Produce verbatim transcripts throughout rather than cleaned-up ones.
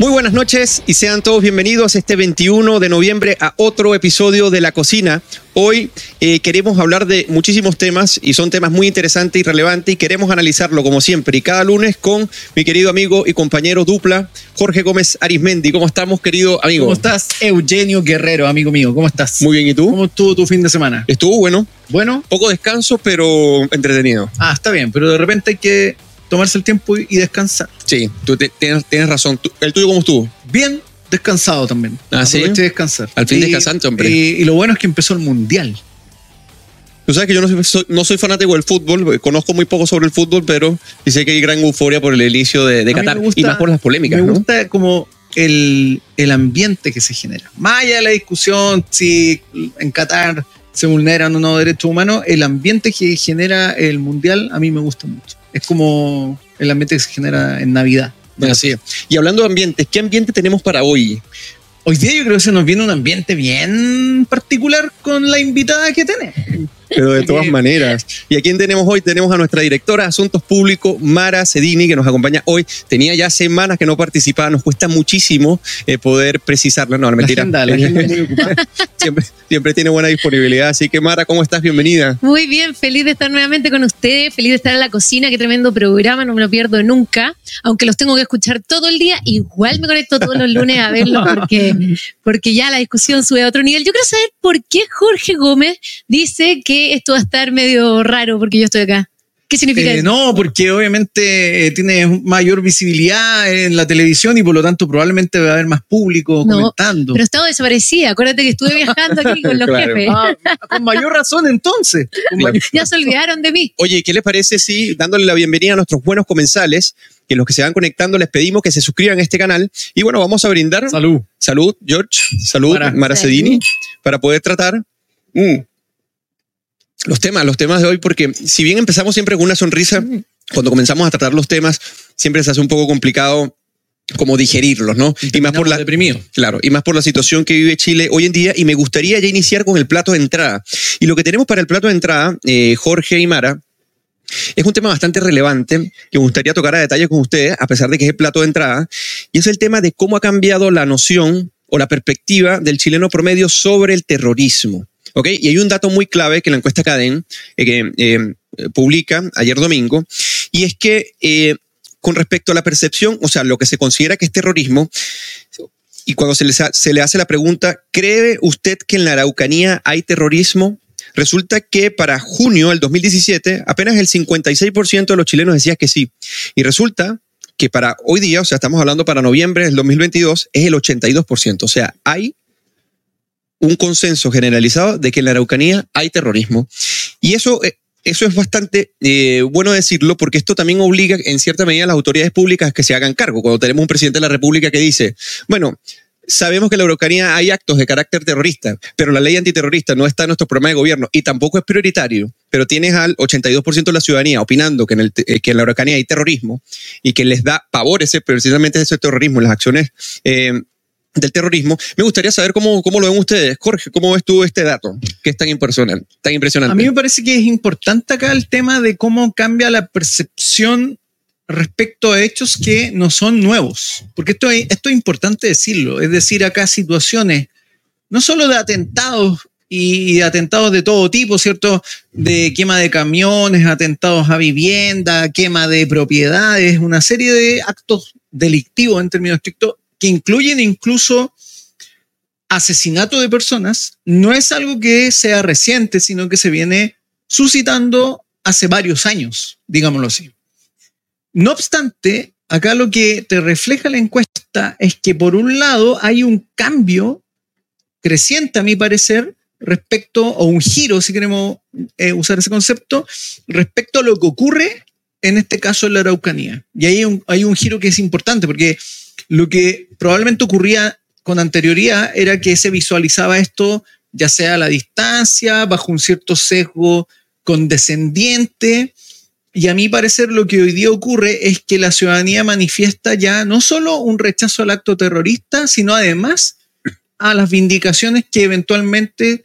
Muy buenas noches y sean todos bienvenidos este veintiuno de noviembre a otro episodio de La Cocina. Hoy eh, queremos hablar de muchísimos temas y son temas muy interesantes y relevantes y queremos analizarlo como siempre y cada lunes con mi querido amigo y compañero dupla Jorge Gómez Arismendi. ¿Cómo estamos, querido amigo? ¿Cómo estás, Eugenio Guerrero, amigo mío? ¿Cómo estás? Muy bien, ¿y tú? ¿Cómo estuvo tu fin de semana? Estuvo bueno. Bueno. Poco descanso, pero entretenido. Ah, está bien, pero de repente hay que tomarse el tiempo y descansar. Sí, tú te, tienes, tienes razón. ¿El tuyo cómo estuvo? Bien, descansado también. Ah, sí. Aproveché descansar. Al fin y, descansante, hombre. Y, y lo bueno es que empezó el Mundial. Tú sabes que yo no soy, soy, no soy fanático del fútbol, conozco muy poco sobre el fútbol, pero dice que hay gran euforia por el inicio de, de Qatar gusta, y más por las polémicas. Me ¿no? gusta como el, el ambiente que se genera. Más allá de la discusión si en Qatar se vulneran o no derechos humanos, el ambiente que genera el Mundial a mí me gusta mucho. Es como el ambiente que se genera en Navidad. Así es. Y hablando de ambientes, ¿qué ambiente tenemos para hoy? Hoy día yo creo que se nos viene un ambiente bien particular con la invitada que tenemos. Pero de todas maneras. ¿Y a quién tenemos hoy? Tenemos a nuestra directora de Asuntos Públicos, Mara Cedini, que nos acompaña hoy. Tenía ya semanas que no participaba, nos cuesta muchísimo eh, poder precisarla. No, no, mentira. La agenda, la agenda muy ocupada. Siempre, siempre tiene buena disponibilidad. Así que, Mara, ¿cómo estás? Bienvenida. Muy bien, feliz de estar nuevamente con ustedes, feliz de estar en La Cocina, qué tremendo programa, no me lo pierdo nunca. Aunque los tengo que escuchar todo el día, igual me conecto todos los lunes a verlos porque, porque ya la discusión sube a otro nivel. Yo quiero saber por qué Jorge Gómez dice que esto va a estar medio raro porque yo estoy acá. ¿Qué significa eh, eso? No, porque obviamente eh, tienes mayor visibilidad en la televisión y por lo tanto probablemente va a haber más público no, comentando. Pero estaba desaparecida. Acuérdate que estuve viajando aquí con los claro. jefes. Ah, con mayor razón entonces. Claro. Ya se olvidaron de mí. Oye, ¿qué les parece si dándole la bienvenida a nuestros buenos comensales, que los que se van conectando les pedimos que se suscriban a este canal y bueno, vamos a brindar salud, salud George, salud Mara, Mara Cedini, para poder tratar mm. Los temas, los temas de hoy, porque si bien empezamos siempre con una sonrisa, cuando comenzamos a tratar los temas, siempre se hace un poco complicado como digerirlos, ¿no? Y, y más por la deprimido. Claro, y más por la situación que vive Chile hoy en día. Y me gustaría ya iniciar con el plato de entrada. Y lo que tenemos para el plato de entrada, eh, Jorge y Mara, es un tema bastante relevante que me gustaría tocar a detalle con ustedes, a pesar de que es el plato de entrada, y es el tema de cómo ha cambiado la noción o la perspectiva del chileno promedio sobre el terrorismo. Okay. Y hay un dato muy clave que la encuesta Cadem eh, que, eh, publica ayer domingo, y es que eh, con respecto a la percepción, o sea, lo que se considera que es terrorismo, y cuando se, les ha, se le hace la pregunta, ¿cree usted que en la Araucanía hay terrorismo? Resulta que para junio del dos mil diecisiete, apenas el cincuenta y seis por ciento de los chilenos decía que sí. Y resulta que para hoy día, o sea, estamos hablando para noviembre del dos mil veintidós, es el ochenta y dos por ciento. O sea, hay un consenso generalizado de que en la Araucanía hay terrorismo. Y eso, eso es bastante eh, bueno decirlo, porque esto también obliga en cierta medida a las autoridades públicas que se hagan cargo. Cuando tenemos un presidente de la República que dice, bueno, sabemos que en la Araucanía hay actos de carácter terrorista, pero la ley antiterrorista no está en nuestro programa de gobierno y tampoco es prioritario, pero tienes al ochenta y dos por ciento de la ciudadanía opinando que en, el, que en la Araucanía hay terrorismo y que les da pavor ese, precisamente ese terrorismo, las acciones eh, del terrorismo. Me gustaría saber cómo, cómo lo ven ustedes. Jorge, ¿cómo ves tú este dato que es tan impersonal, tan impresionante? A mí me parece que es importante acá el tema de cómo cambia la percepción respecto a hechos que no son nuevos. Porque esto es, esto es importante decirlo. Es decir, acá situaciones no solo de atentados y de atentados de todo tipo, ¿cierto? De quema de camiones, atentados a vivienda, quema de propiedades, una serie de actos delictivos en términos estrictos que incluyen incluso asesinato de personas, no es algo que sea reciente, sino que se viene suscitando hace varios años, digámoslo así. No obstante, acá lo que te refleja la encuesta es que por un lado hay un cambio creciente, a mi parecer, respecto, o un giro, si queremos eh, usar ese concepto, respecto a lo que ocurre en este caso en la Araucanía. Y ahí hay un, hay un giro que es importante, porque lo que probablemente ocurría con anterioridad era que se visualizaba esto, ya sea a la distancia, bajo un cierto sesgo condescendiente. Y a mi parecer lo que hoy día ocurre es que la ciudadanía manifiesta ya no solo un rechazo al acto terrorista, sino además a las vindicaciones que eventualmente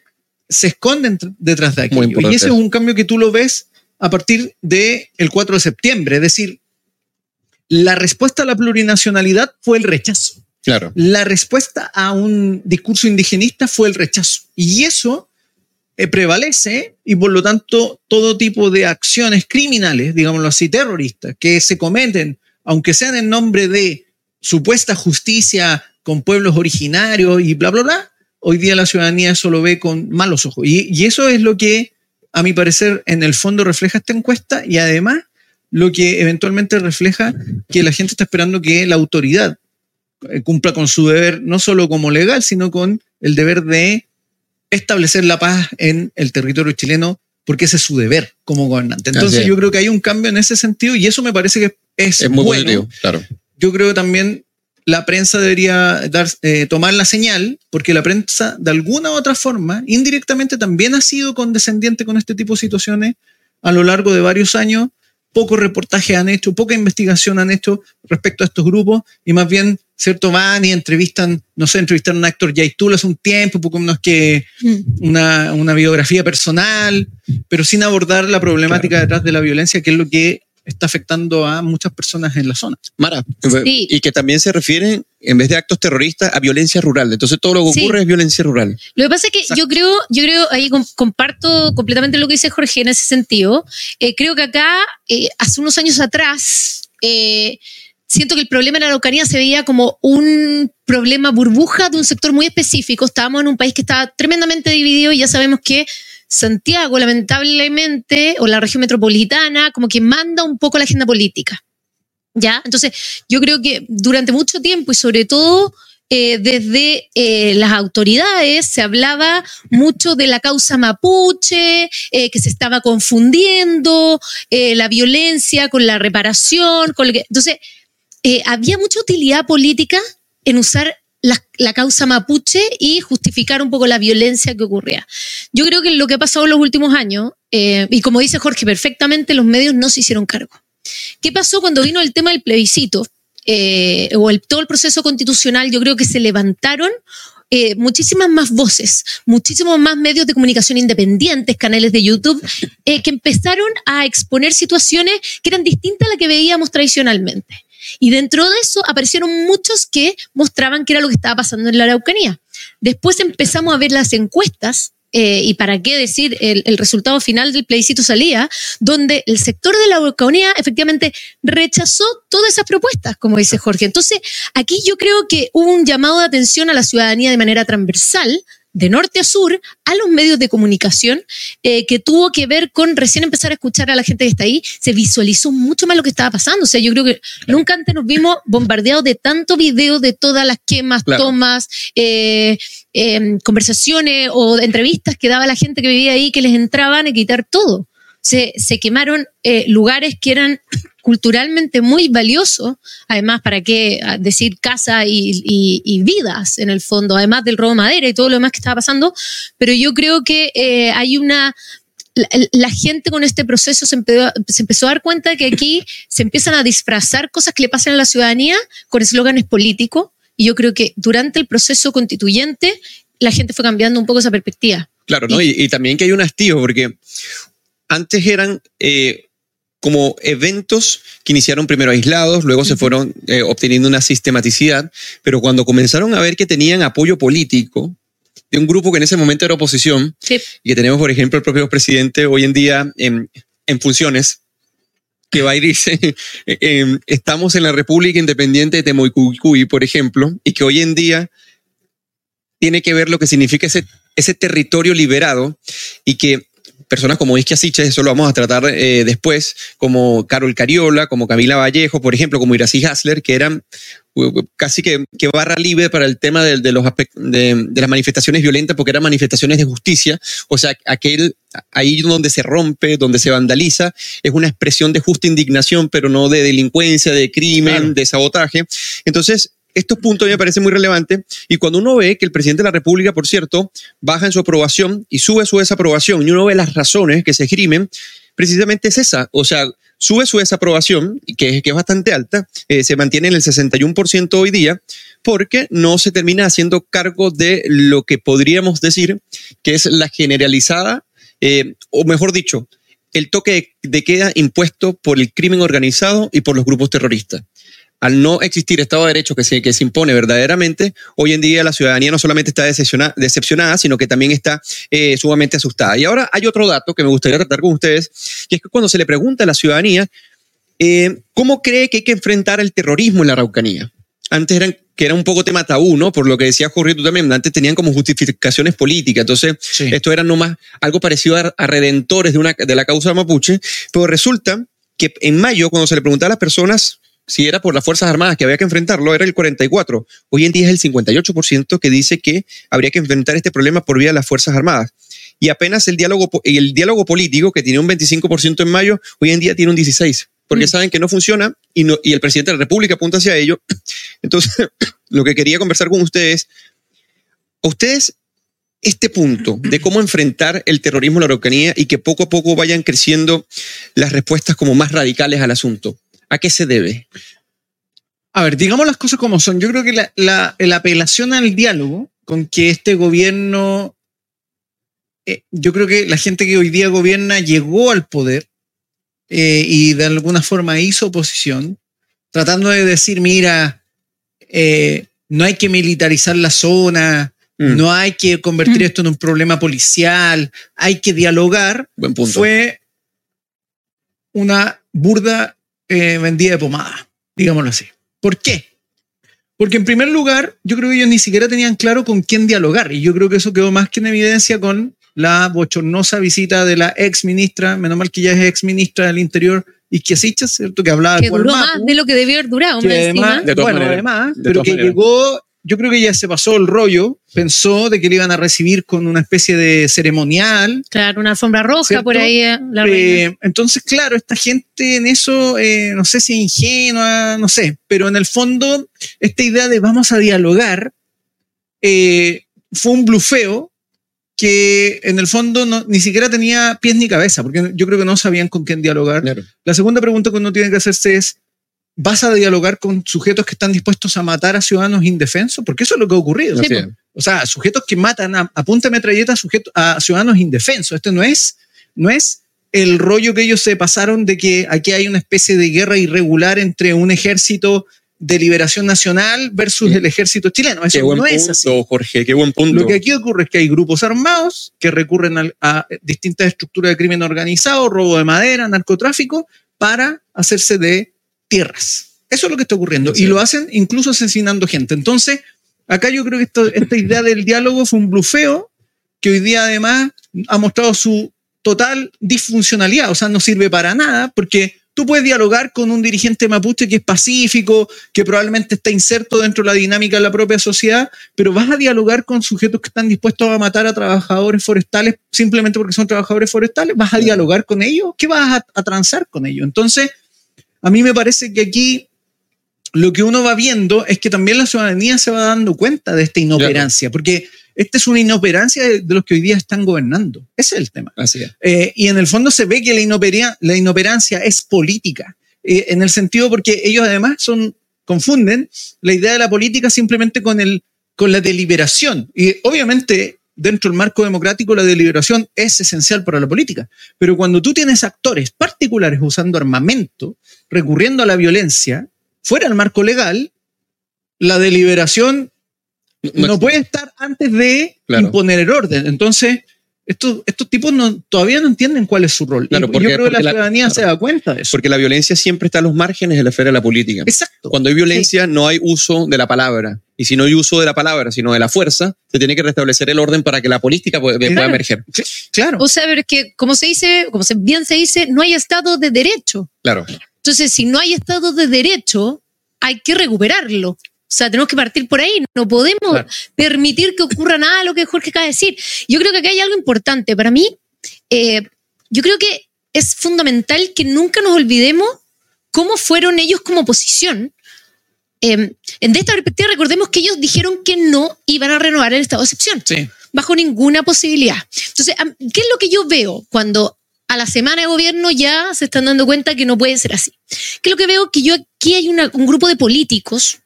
se esconden detrás de aquello. Y ese es un cambio que tú lo ves a partir del cuatro de septiembre, es decir, La respuesta a la plurinacionalidad fue el rechazo. Claro. La respuesta a un discurso indigenista fue el rechazo. Y eso eh, prevalece, y por lo tanto todo tipo de acciones criminales, digámoslo así, terroristas, que se cometen, aunque sean en nombre de supuesta justicia con pueblos originarios y bla, bla, bla, hoy día la ciudadanía eso lo ve con malos ojos. Y, y eso es lo que, a mi parecer, en el fondo refleja esta encuesta, y además lo que eventualmente refleja que la gente está esperando que la autoridad cumpla con su deber, no solo como legal, sino con el deber de establecer la paz en el territorio chileno, porque ese es su deber como gobernante. Entonces Así yo es. creo que hay un cambio en ese sentido, y eso me parece que es, es muy bueno. Positivo, claro. Yo creo que también la prensa debería dar, eh, tomar la señal, porque la prensa de alguna u otra forma, indirectamente, también ha sido condescendiente con este tipo de situaciones a lo largo de varios años. Pocos reportajes han hecho, poca investigación han hecho respecto a estos grupos, y más bien, ¿cierto? Van y entrevistan, no sé, entrevistaron a Héctor Jaitula hace un tiempo, poco menos que una, una biografía personal, pero sin abordar la problemática claro. detrás de la violencia, que es lo que está afectando a muchas personas en la zona. Mara, sí. y que también se refieren, en vez de actos terroristas, a violencia rural. Entonces todo lo que ocurre sí. es violencia rural. Lo que pasa es que Exacto. yo creo, yo creo, ahí comparto completamente lo que dice Jorge en ese sentido. Eh, creo que acá, eh, hace unos años atrás, eh, siento que el problema en la Araucanía se veía como un problema burbuja de un sector muy específico. Estábamos en un país que estaba tremendamente dividido, y ya sabemos que Santiago, lamentablemente, o la región metropolitana, como que manda un poco la agenda política, ¿ya? Entonces, yo creo que durante mucho tiempo, y sobre todo eh, desde eh, las autoridades, se hablaba mucho de la causa mapuche, eh, que se estaba confundiendo eh, la violencia con la reparación, con lo que... Entonces, eh, había mucha utilidad política en usar La, la causa mapuche y justificar un poco la violencia que ocurría. Yo creo que lo que ha pasado en los últimos años, eh, y como dice Jorge perfectamente, los medios no se hicieron cargo. ¿Qué pasó cuando vino el tema del plebiscito? Eh, o el, todo el proceso constitucional, yo creo que se levantaron eh, muchísimas más voces, muchísimos más medios de comunicación independientes, canales de YouTube, eh, que empezaron a exponer situaciones que eran distintas a las que veíamos tradicionalmente. Y dentro de eso aparecieron muchos que mostraban qué era lo que estaba pasando en la Araucanía. Después empezamos a ver las encuestas, eh, y para qué decir, el, el resultado final del plebiscito salía, donde el sector de la Araucanía efectivamente rechazó todas esas propuestas, como dice Jorge. Entonces, aquí yo creo que hubo un llamado de atención a la ciudadanía de manera transversal, de norte a sur, a los medios de comunicación, eh, que tuvo que ver con recién empezar a escuchar a la gente que está ahí. Se visualizó mucho más lo que estaba pasando. O sea, yo creo que claro. nunca antes nos vimos bombardeados de tanto video, de todas las quemas, claro. tomas, eh, eh, conversaciones o entrevistas que daba la gente que vivía ahí, que les entraban a quitar todo. Se, se quemaron eh, lugares que eran culturalmente muy valiosos, además, para qué decir, casa y, y, y vidas en el fondo, además del robo de madera y todo lo demás que estaba pasando. Pero yo creo que eh, hay una... La, la gente con este proceso se, empe- se empezó a dar cuenta de que aquí se empiezan a disfrazar cosas que le pasan a la ciudadanía con eslóganes políticos, y yo creo que durante el proceso constituyente la gente fue cambiando un poco esa perspectiva. Claro, ¿no? Y, y, y también que hay un hastío, porque... Antes eran eh, como eventos que iniciaron primero aislados, luego uh-huh. se fueron eh, obteniendo una sistematicidad, pero cuando comenzaron a ver que tenían apoyo político de un grupo que en ese momento era oposición, sí. y que tenemos, por ejemplo, el propio presidente hoy en día en, en funciones, que va y dice, eh, estamos en la República Independiente de Temoicuí, por ejemplo, y que hoy en día tiene que ver lo que significa ese, ese territorio liberado, y que personas como Izkia Siches, eso lo vamos a tratar eh, después, como Carol Cariola, como Camila Vallejo, por ejemplo, como Iraci Hassler, que eran casi que, que barra libre para el tema de, de, los aspectos, de, de las manifestaciones violentas, porque eran manifestaciones de justicia. O sea, aquel ahí donde se rompe, donde se vandaliza, es una expresión de justa indignación, pero no de delincuencia, de crimen, claro. de sabotaje. Entonces, estos puntos me parecen muy relevantes, y cuando uno ve que el presidente de la República, por cierto, baja en su aprobación y sube su desaprobación, y uno ve las razones que se esgrimen, precisamente es esa, o sea, sube su desaprobación, que es, que es bastante alta, eh, se mantiene en el sesenta y uno por ciento hoy día, porque no se termina haciendo cargo de lo que podríamos decir que es la generalizada, eh, o mejor dicho, el toque de queda impuesto por el crimen organizado y por los grupos terroristas. Al no existir Estado de Derecho que se, que se impone verdaderamente, hoy en día la ciudadanía no solamente está decepciona, decepcionada, sino que también está eh, sumamente asustada. Y ahora hay otro dato que me gustaría tratar con ustedes, que es que cuando se le pregunta a la ciudadanía eh, cómo cree que hay que enfrentar el terrorismo en la Araucanía. Antes eran, que era un poco tema tabú, ¿no? Por lo que decía Jorge, tú también, antes tenían como justificaciones políticas. Entonces, sí. Esto era nomás algo parecido a, a redentores de, una, de la causa mapuche. Pero resulta que en mayo, cuando se le preguntaba a las personas si era por las Fuerzas Armadas que había que enfrentarlo, era el cuarenta y cuatro por ciento. Hoy en día es el cincuenta y ocho por ciento que dice que habría que enfrentar este problema por vía de las Fuerzas Armadas. Y apenas el diálogo, el diálogo político, que tenía un veinticinco por ciento en mayo, hoy en día tiene un dieciséis por ciento. Porque mm. saben que no funciona y, no, y el presidente de la República apunta hacia ello. Entonces, lo que quería conversar con ustedes, a ustedes, este punto de cómo enfrentar el terrorismo en la Araucanía y que poco a poco vayan creciendo las respuestas como más radicales al asunto. ¿A qué se debe? A ver, digamos las cosas como son. Yo creo que la, la, la apelación al diálogo con que este gobierno, eh, yo creo que la gente que hoy día gobierna llegó al poder Eh, y de alguna forma hizo oposición, tratando de decir, mira, eh, no hay que militarizar la zona, mm. no hay que convertir mm. esto en un problema policial, hay que dialogar. Buen punto. Fue una burda eh, vendida de pomada, digámoslo así. ¿Por qué? Porque en primer lugar, yo creo que ellos ni siquiera tenían claro con quién dialogar, y yo creo que eso quedó más que en evidencia con la bochornosa visita de la ex ministra, menos mal que ya es ex ministra del Interior, Izkia Siches, ¿cierto? Que hablaba que duró más de lo que debió haber durado, hombre, encima. De todas maneras, además, pero que llegó, yo creo que ya se pasó el rollo, pensó de que le iban a recibir con una especie de ceremonial. Claro, una alfombra roja por ahí. La eh, entonces, claro, esta gente en eso, eh, no sé si ingenua, no sé, pero en el fondo, esta idea de vamos a dialogar eh, fue un blufeo que en el fondo no, ni siquiera tenía pies ni cabeza, porque yo creo que no sabían con quién dialogar. Claro. La segunda pregunta que uno tiene que hacerse es, ¿vas a dialogar con sujetos que están dispuestos a matar a ciudadanos indefensos? Porque eso es lo que ha ocurrido. Sí, pues. O sea, sujetos que matan a, a punta de metralleta sujetos, a ciudadanos indefensos. Esto no es, no es el rollo que ellos se pasaron de que aquí hay una especie de guerra irregular entre un ejército de liberación nacional versus sí. el ejército chileno. Eso qué buen no punto, es así. Jorge, qué buen punto. Lo que aquí ocurre es que hay grupos armados que recurren a, a distintas estructuras de crimen organizado, robo de madera, narcotráfico, para hacerse de tierras. Eso es lo que está ocurriendo. Sí. Y lo hacen incluso asesinando gente. Entonces, acá yo creo que esto, esta idea del diálogo fue un blufeo que hoy día además ha mostrado su total disfuncionalidad. O sea, no sirve para nada porque tú puedes dialogar con un dirigente mapuche que es pacífico, que probablemente está inserto dentro de la dinámica de la propia sociedad, pero vas a dialogar con sujetos que están dispuestos a matar a trabajadores forestales simplemente porque son trabajadores forestales. ¿Vas a dialogar con ellos? ¿Qué vas a, a transar con ellos? Entonces, a mí me parece que aquí lo que uno va viendo es que también la ciudadanía se va dando cuenta de esta inoperancia, porque esta es una inoperancia de los que hoy día están gobernando. Ese es el tema. Así es. Eh, y en el fondo se ve que la, inopera, la inoperancia es política, eh, en el sentido porque ellos además son, confunden la idea de la política simplemente con, el, con la deliberación. Y obviamente dentro del marco democrático la deliberación es esencial para la política. Pero cuando tú tienes actores particulares usando armamento, recurriendo a la violencia, fuera del marco legal, la deliberación no, no puede estar antes de claro. imponer el orden. Entonces, estos, estos tipos no, todavía no entienden cuál es su rol. Claro, porque, yo creo que la ciudadanía la, se da cuenta de eso. Porque la violencia siempre está a los márgenes de la esfera de la política. Exacto. Cuando hay violencia sí. no hay uso de la palabra. Y si no hay uso de la palabra, sino de la fuerza, se tiene que restablecer el orden para que la política pueda, claro. pueda emerger. Sí, claro. O sea, porque como se dice, como bien se dice, no hay Estado de Derecho. Claro. Entonces, si no hay Estado de Derecho, hay que recuperarlo. O sea, tenemos que partir por ahí. No podemos claro. permitir que ocurra nada de lo que Jorge acaba de decir. Yo creo que acá hay algo importante. Para mí, eh, yo creo que es fundamental que nunca nos olvidemos cómo fueron ellos como oposición. Eh, desde esta perspectiva, recordemos que ellos dijeron que no iban a renovar el estado de excepción. Sí. Bajo ninguna posibilidad. Entonces, ¿qué es lo que yo veo cuando a la semana de gobierno ya se están dando cuenta que no puede ser así? Que lo que veo que yo aquí hay una, un grupo de políticos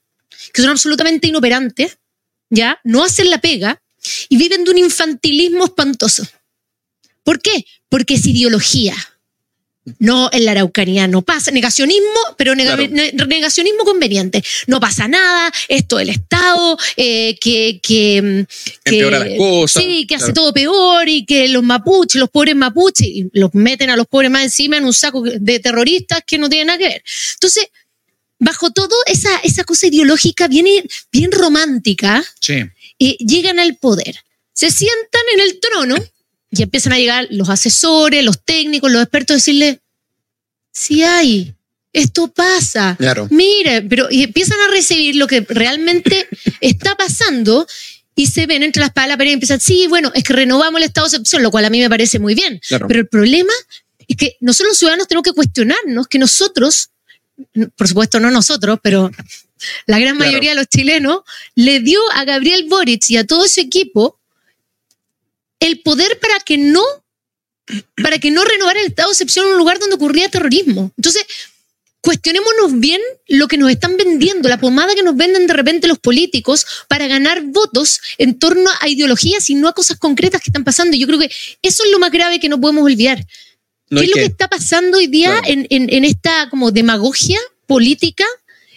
que son absolutamente inoperantes, ya no hacen la pega y viven de un infantilismo espantoso. ¿Por qué? Porque es ideología. No, en la Araucanía no pasa. Negacionismo, pero nega, claro. ne, negacionismo conveniente. No pasa nada, esto del Estado, eh, que, que, que... empeora las cosas. Sí, que claro. hace todo peor y que los mapuches, los pobres mapuches, los meten a los pobres más encima en un saco de terroristas que no tienen nada que ver. Entonces, bajo todo, esa, esa cosa ideológica bien, bien romántica, sí. eh, llegan al poder. Se sientan en el trono... Y empiezan a llegar los asesores, los técnicos, los expertos a decirle, sí hay, esto pasa, claro. mire, pero y empiezan a recibir lo que realmente está pasando y se ven entre las palas y empiezan, sí, bueno, es que renovamos el estado de excepción, lo cual a mí me parece muy bien. Claro. Pero el problema es que nosotros los ciudadanos tenemos que cuestionarnos que nosotros, por supuesto no nosotros, pero la gran claro. mayoría de los chilenos, le dio a Gabriel Boric y a todo su equipo el poder para que no para que no renovara el estado de excepción en un lugar donde ocurría terrorismo. Entonces, cuestionémonos bien lo que nos están vendiendo, la pomada que nos venden de repente los políticos para ganar votos en torno a ideologías y no a cosas concretas que están pasando. Yo creo que eso es lo más grave que no podemos olvidar. No, ¿Qué es que, lo que está pasando hoy día claro. en, en, en esta como demagogia política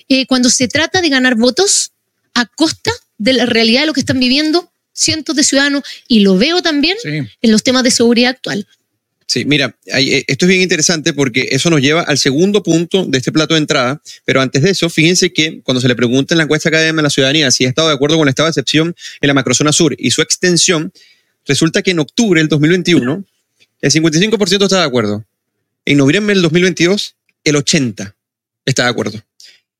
eh, cuando se trata de ganar votos a costa de la realidad de lo que están viviendo cientos de ciudadanos, y lo veo también sí. en los temas de seguridad actual. Sí, mira, hay, esto es bien interesante porque eso nos lleva al segundo punto de este plato de entrada, pero antes de eso, fíjense que cuando se le pregunta en la encuesta Cadem a la ciudadanía si ha estado de acuerdo con el estado de excepción en la macrozona sur y su extensión, resulta que en octubre del dos mil veintiuno el cincuenta y cinco por ciento está de acuerdo, en noviembre del dos mil veintidós el ochenta por ciento está de acuerdo,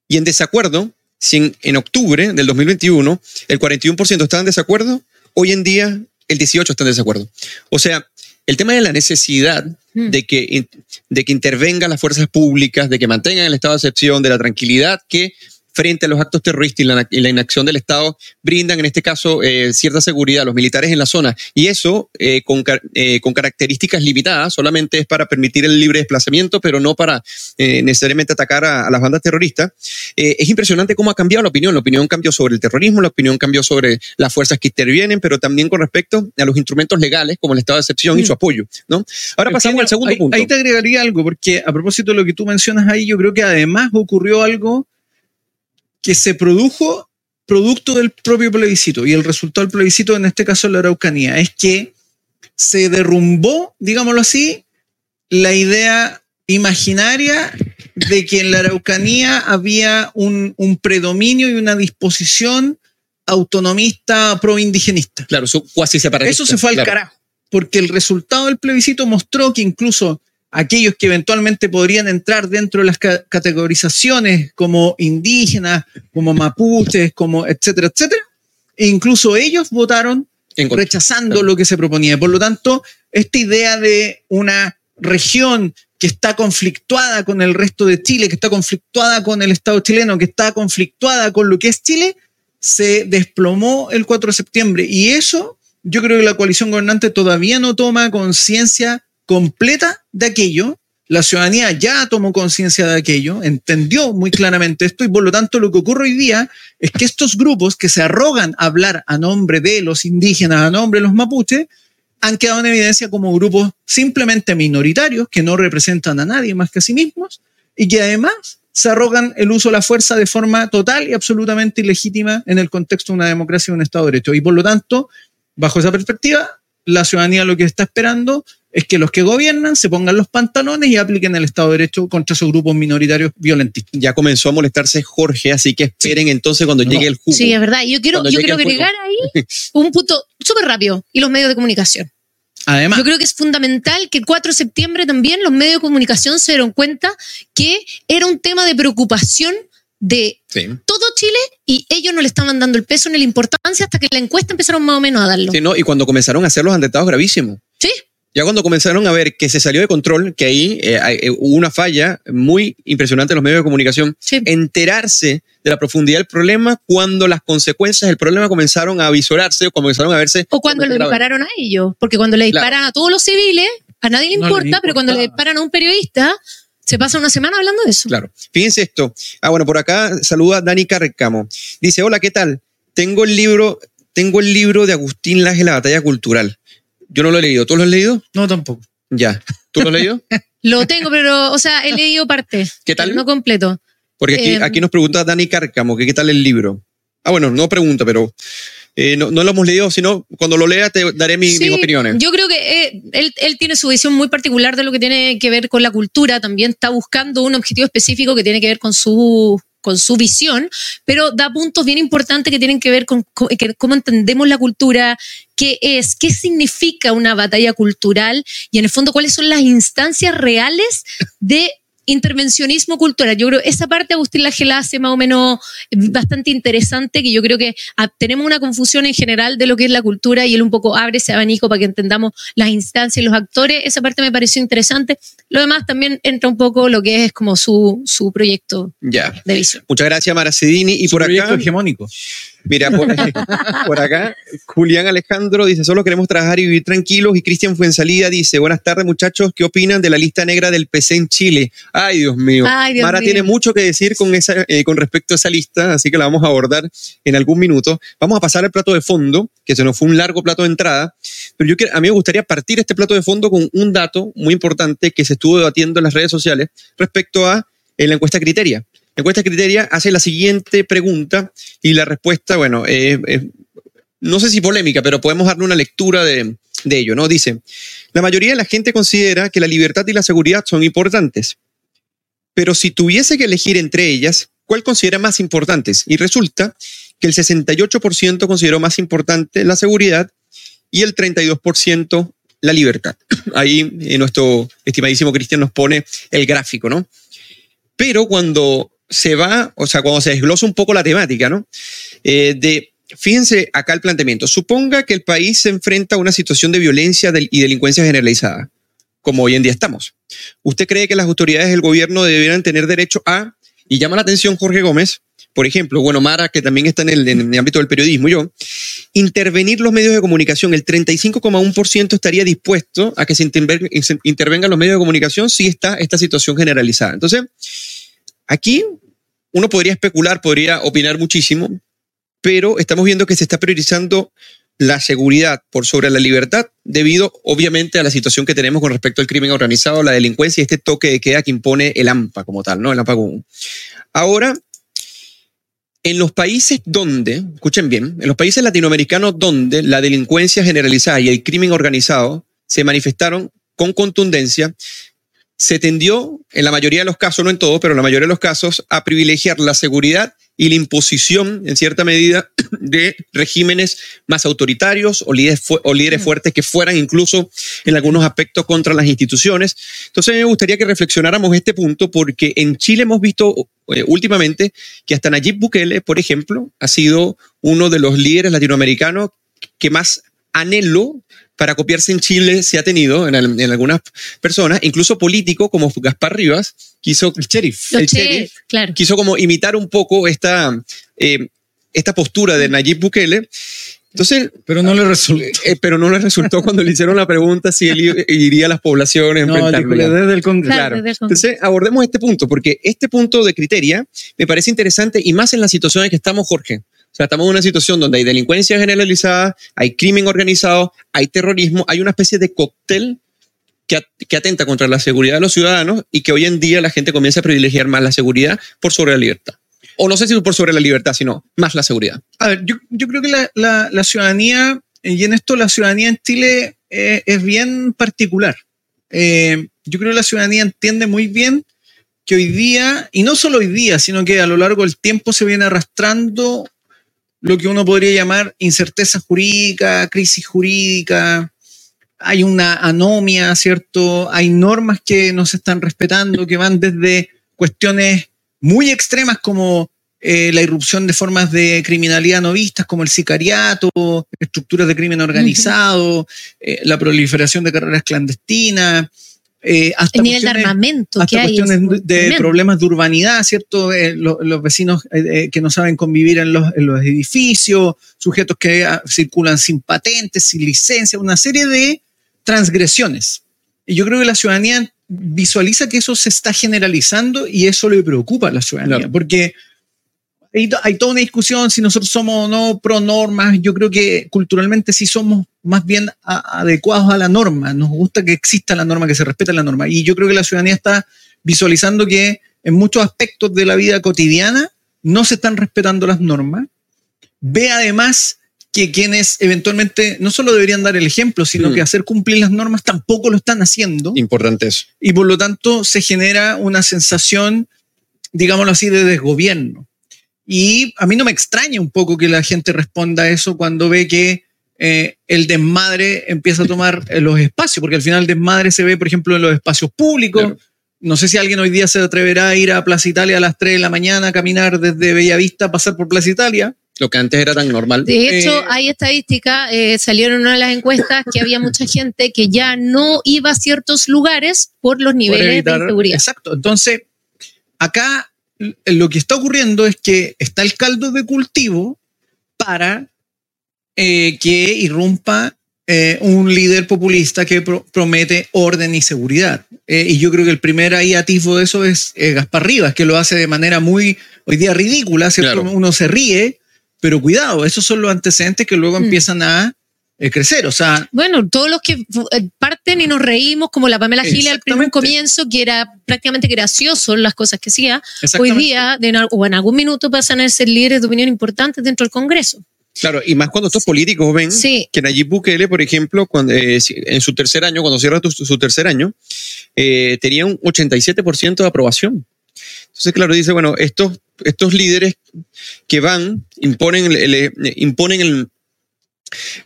y en desacuerdo, si en, en octubre del dos mil veintiuno el cuarenta y uno por ciento está en desacuerdo, hoy en día el dieciocho por ciento está en desacuerdo. O sea, el tema de la necesidad mm. de, que, de que intervengan las fuerzas públicas, de que mantengan el estado de excepción, de la tranquilidad que frente a los actos terroristas y la, y la inacción del Estado brindan, en este caso, eh, cierta seguridad a los militares en la zona. Y eso, eh, con, car- eh, con características limitadas, solamente es para permitir el libre desplazamiento, pero no para eh, necesariamente atacar a, a las bandas terroristas. Eh, es impresionante cómo ha cambiado la opinión. La opinión cambió sobre el terrorismo, la opinión cambió sobre las fuerzas que intervienen, pero también con respecto a los instrumentos legales, como el Estado de Excepción mm. y su apoyo, ¿no? Ahora Eugenio, pasamos al segundo ahí, punto. Ahí te agregaría algo, porque a propósito de lo que tú mencionas ahí, yo creo que además ocurrió algo que se produjo producto del propio plebiscito, y el resultado del plebiscito, en este caso en la Araucanía, es que se derrumbó, digámoslo así, la idea imaginaria de que en la Araucanía había un, un predominio y una disposición autonomista proindigenista. Claro, eso cuasi separatista. Eso se fue al claro. carajo, porque el resultado del plebiscito mostró que incluso aquellos que eventualmente podrían entrar dentro de las ca- categorizaciones como indígenas, como mapuches, como etcétera, etcétera, e incluso ellos votaron rechazando claro. lo que se proponía. Por lo tanto, esta idea de una región que está conflictuada con el resto de Chile, que está conflictuada con el Estado chileno, que está conflictuada con lo que es Chile, se desplomó el cuatro de septiembre. Y eso, yo creo que la coalición gobernante todavía no toma conciencia completa de aquello. La ciudadanía ya tomó conciencia de aquello, entendió muy claramente esto, y por lo tanto lo que ocurre hoy día es que estos grupos que se arrogan a hablar a nombre de los indígenas, a nombre de los mapuches, han quedado en evidencia como grupos simplemente minoritarios que no representan a nadie más que a sí mismos, y que además se arrogan el uso de la fuerza de forma total y absolutamente ilegítima en el contexto de una democracia y un Estado de Derecho. Y por lo tanto, bajo esa perspectiva, la ciudadanía lo que está esperando es que los que gobiernan se pongan los pantalones y apliquen el Estado de Derecho contra esos grupos minoritarios violentistas. Ya comenzó a molestarse Jorge, así que esperen sí. entonces cuando no. llegue el jugo. Sí, es verdad. Yo quiero, yo quiero agregar ahí un punto súper rápido, y los medios de comunicación. Además, yo creo que es fundamental que el cuatro de septiembre también los medios de comunicación se dieron cuenta que era un tema de preocupación de sí. todo Chile, y ellos no le estaban dando el peso ni la importancia hasta que la encuesta empezaron más o menos a darlo. Sí, no, y cuando comenzaron a hacer los atentados gravísimos. Sí. Ya cuando comenzaron a ver que se salió de control, que ahí eh, hubo una falla muy impresionante en los medios de comunicación, sí. enterarse de la profundidad del problema cuando las consecuencias del problema comenzaron a visorarse o comenzaron a verse. O cuando le dispararon a ellos, porque cuando le disparan claro. a todos los civiles, a nadie le importa, no pero cuando le disparan a un periodista, se pasa una semana hablando de eso. Claro. Fíjense esto. Ah, bueno, por acá saluda Dani Cárcamo. Dice, hola, ¿qué tal? Tengo el libro, tengo el libro de Agustín Laje, La Batalla Cultural. Yo no lo he leído. ¿Tú lo has leído? No, tampoco. Ya. ¿Tú lo has leído? Lo tengo, pero, o sea, he leído parte. ¿Qué tal? No completo. Porque aquí, eh, aquí nos pregunta Dani Cárcamo que qué tal el libro. Ah, bueno, no pregunta, pero eh, no, no lo hemos leído, sino cuando lo lea te daré mi, sí, mis opiniones. Yo creo que eh, él, él tiene su visión muy particular de lo que tiene que ver con la cultura. También está buscando un objetivo específico que tiene que ver con su... con su visión, pero da puntos bien importantes que tienen que ver con, con que, cómo entendemos la cultura, qué es, qué significa una batalla cultural y en el fondo cuáles son las instancias reales de intervencionismo cultural. Yo creo esa parte Agustín Laje la hace más o menos bastante interesante, que yo creo que tenemos una confusión en general de lo que es la cultura y él un poco abre ese abanico para que entendamos las instancias y los actores. Esa parte me pareció interesante. Lo demás también entra un poco lo que es como su, su proyecto ya. de visión. Muchas gracias, Mara Cedini. Y su por proyecto acá, hegemónico. Mira, por, por acá, Julián Alejandro dice, solo queremos trabajar y vivir tranquilos. Y Cristian Fuensalida dice, buenas tardes, muchachos, ¿qué opinan de la lista negra del P C en Chile? Ay, Dios mío. Ay, Dios Mara mío. Tiene mucho que decir con, esa, eh, con respecto a esa lista, así que la vamos a abordar en algún minuto. Vamos a pasar al plato de fondo, que se nos fue un largo plato de entrada, pero yo quiero, a mí me gustaría partir este plato de fondo con un dato muy importante que se estuvo debatiendo en las redes sociales respecto a eh, la encuesta Criteria. La encuesta Criteria hace la siguiente pregunta y la respuesta, bueno, eh, eh, no sé si polémica, pero podemos darle una lectura de, de ello, ¿no? Dice, la mayoría de la gente considera que la libertad y la seguridad son importantes, pero si tuviese que elegir entre ellas, ¿cuál considera más importantes? Y resulta que el sesenta y ocho por ciento consideró más importante la seguridad y el treinta y dos por ciento la libertad. Ahí eh, nuestro estimadísimo Cristian nos pone el gráfico, ¿no? Pero cuando se va, o sea, cuando se desglosa un poco la temática, ¿no? Eh, de, fíjense acá el planteamiento. Suponga que el país se enfrenta a una situación de violencia y delincuencia generalizada, como hoy en día estamos. ¿Usted cree que las autoridades del gobierno deberían tener derecho a, y llama la atención Jorge Gómez, por ejemplo, bueno, Mara, que también está en el, en el ámbito del periodismo, yo, intervenir los medios de comunicación? El treinta y cinco coma uno por ciento estaría dispuesto a que se intervengan los medios de comunicación si está esta situación generalizada. Entonces, aquí uno podría especular, podría opinar muchísimo, pero estamos viendo que se está priorizando la seguridad por sobre la libertad debido, obviamente, a la situación que tenemos con respecto al crimen organizado, la delincuencia y este toque de queda que impone el AMPA como tal, ¿no? El AMPA común. Ahora, en los países donde, escuchen bien, en los países latinoamericanos donde la delincuencia generalizada y el crimen organizado se manifestaron con contundencia, se tendió, en la mayoría de los casos, no en todos, pero en la mayoría de los casos, a privilegiar la seguridad y la imposición, en cierta medida, de regímenes más autoritarios o líderes, fu- o líderes fuertes que fueran incluso en algunos aspectos contra las instituciones. Entonces me gustaría que reflexionáramos este punto porque en Chile hemos visto eh, últimamente que hasta Nayib Bukele, por ejemplo, ha sido uno de los líderes latinoamericanos que más anhelo para copiarse en Chile se ha tenido en, el, en algunas personas, incluso político como Gaspar Rivas, quiso el sheriff, el sheriff, sheriff claro. quiso como imitar un poco esta, eh, esta postura de Nayib Bukele. Entonces, pero no le resultó. Eh, pero no le resultó cuando le hicieron la pregunta si él iría a las poblaciones. No, desde el Congreso. Claro. Entonces, abordemos este punto, porque este punto de Criteria me parece interesante y más en la situación en que estamos, Jorge. O sea, estamos en una situación donde hay delincuencia generalizada, hay crimen organizado, hay terrorismo, hay una especie de cóctel que, at- que atenta contra la seguridad de los ciudadanos y que hoy en día la gente comienza a privilegiar más la seguridad por sobre la libertad. O no sé si por sobre la libertad, sino más la seguridad. A ver, yo, yo creo que la, la, la ciudadanía, y en esto la ciudadanía en Chile eh, es bien particular. Eh, yo creo que la ciudadanía entiende muy bien que hoy día, y no solo hoy día, sino que a lo largo del tiempo se viene arrastrando lo que uno podría llamar incerteza jurídica, crisis jurídica, hay una anomia, ¿cierto? Hay normas que no se están respetando, que van desde cuestiones muy extremas como eh, la irrupción de formas de criminalidad no vistas, como el sicariato, estructuras de crimen organizado, uh-huh. eh, la proliferación de carreras clandestinas, eh, hasta el nivel de armamento hasta que hay. Hasta cuestiones de bien. Problemas de urbanidad, ¿cierto? Eh, lo, los vecinos eh, eh, que no saben convivir en los, en los edificios, sujetos que ah, circulan sin patentes, sin licencia, una serie de transgresiones. Y yo creo que la ciudadanía visualiza que eso se está generalizando y eso le preocupa a la ciudadanía. Claro. Porque hay, hay toda una discusión si nosotros somos o no pro normas. Yo creo que culturalmente sí somos más bien a, adecuados a la norma. Nos gusta que exista la norma, que se respete la norma. Y yo creo que la ciudadanía está visualizando que en muchos aspectos de la vida cotidiana no se están respetando las normas. Ve además que quienes eventualmente no solo deberían dar el ejemplo, sino mm. que hacer cumplir las normas tampoco lo están haciendo. Importante eso. Y por lo tanto se genera una sensación, digámoslo así, de desgobierno. Y a mí no me extraña un poco que la gente responda a eso cuando ve que eh, el desmadre empieza a tomar los espacios, porque al final el desmadre se ve, por ejemplo, en los espacios públicos. Claro. No sé si alguien hoy día se atreverá a ir a Plaza Italia a las tres de la mañana, a caminar desde Bellavista, pasar por Plaza Italia. Lo que antes era tan normal. De hecho, eh, hay estadísticas, eh, salieron una de las encuestas que había mucha gente que ya no iba a ciertos lugares por los niveles evitar, de inseguridad. Exacto. Entonces, acá lo que está ocurriendo es que está el caldo de cultivo para eh, que irrumpa eh, un líder populista que pro- promete orden y seguridad. Eh, y yo creo que el primer ahí atisbo de eso es eh, Gaspar Rivas, que lo hace de manera muy, hoy día, ridícula. Claro. Uno se ríe. Pero cuidado, esos son los antecedentes que luego mm. empiezan a eh, crecer. O sea, bueno, todos los que parten y nos reímos, como la Pamela Gile al primer comienzo, que era prácticamente gracioso las cosas que hacía, hoy día, de, o en algún minuto, pasan a ser líderes de opinión importantes dentro del Congreso. Claro, y más cuando estos sí. políticos ven sí. que Nayib Bukele, por ejemplo, cuando, eh, en su tercer año, cuando cierra su tercer año, eh, tenía un ochenta y siete por ciento de aprobación. Entonces, claro, dice, bueno, estos, estos líderes que van, imponen, le, le, imponen el,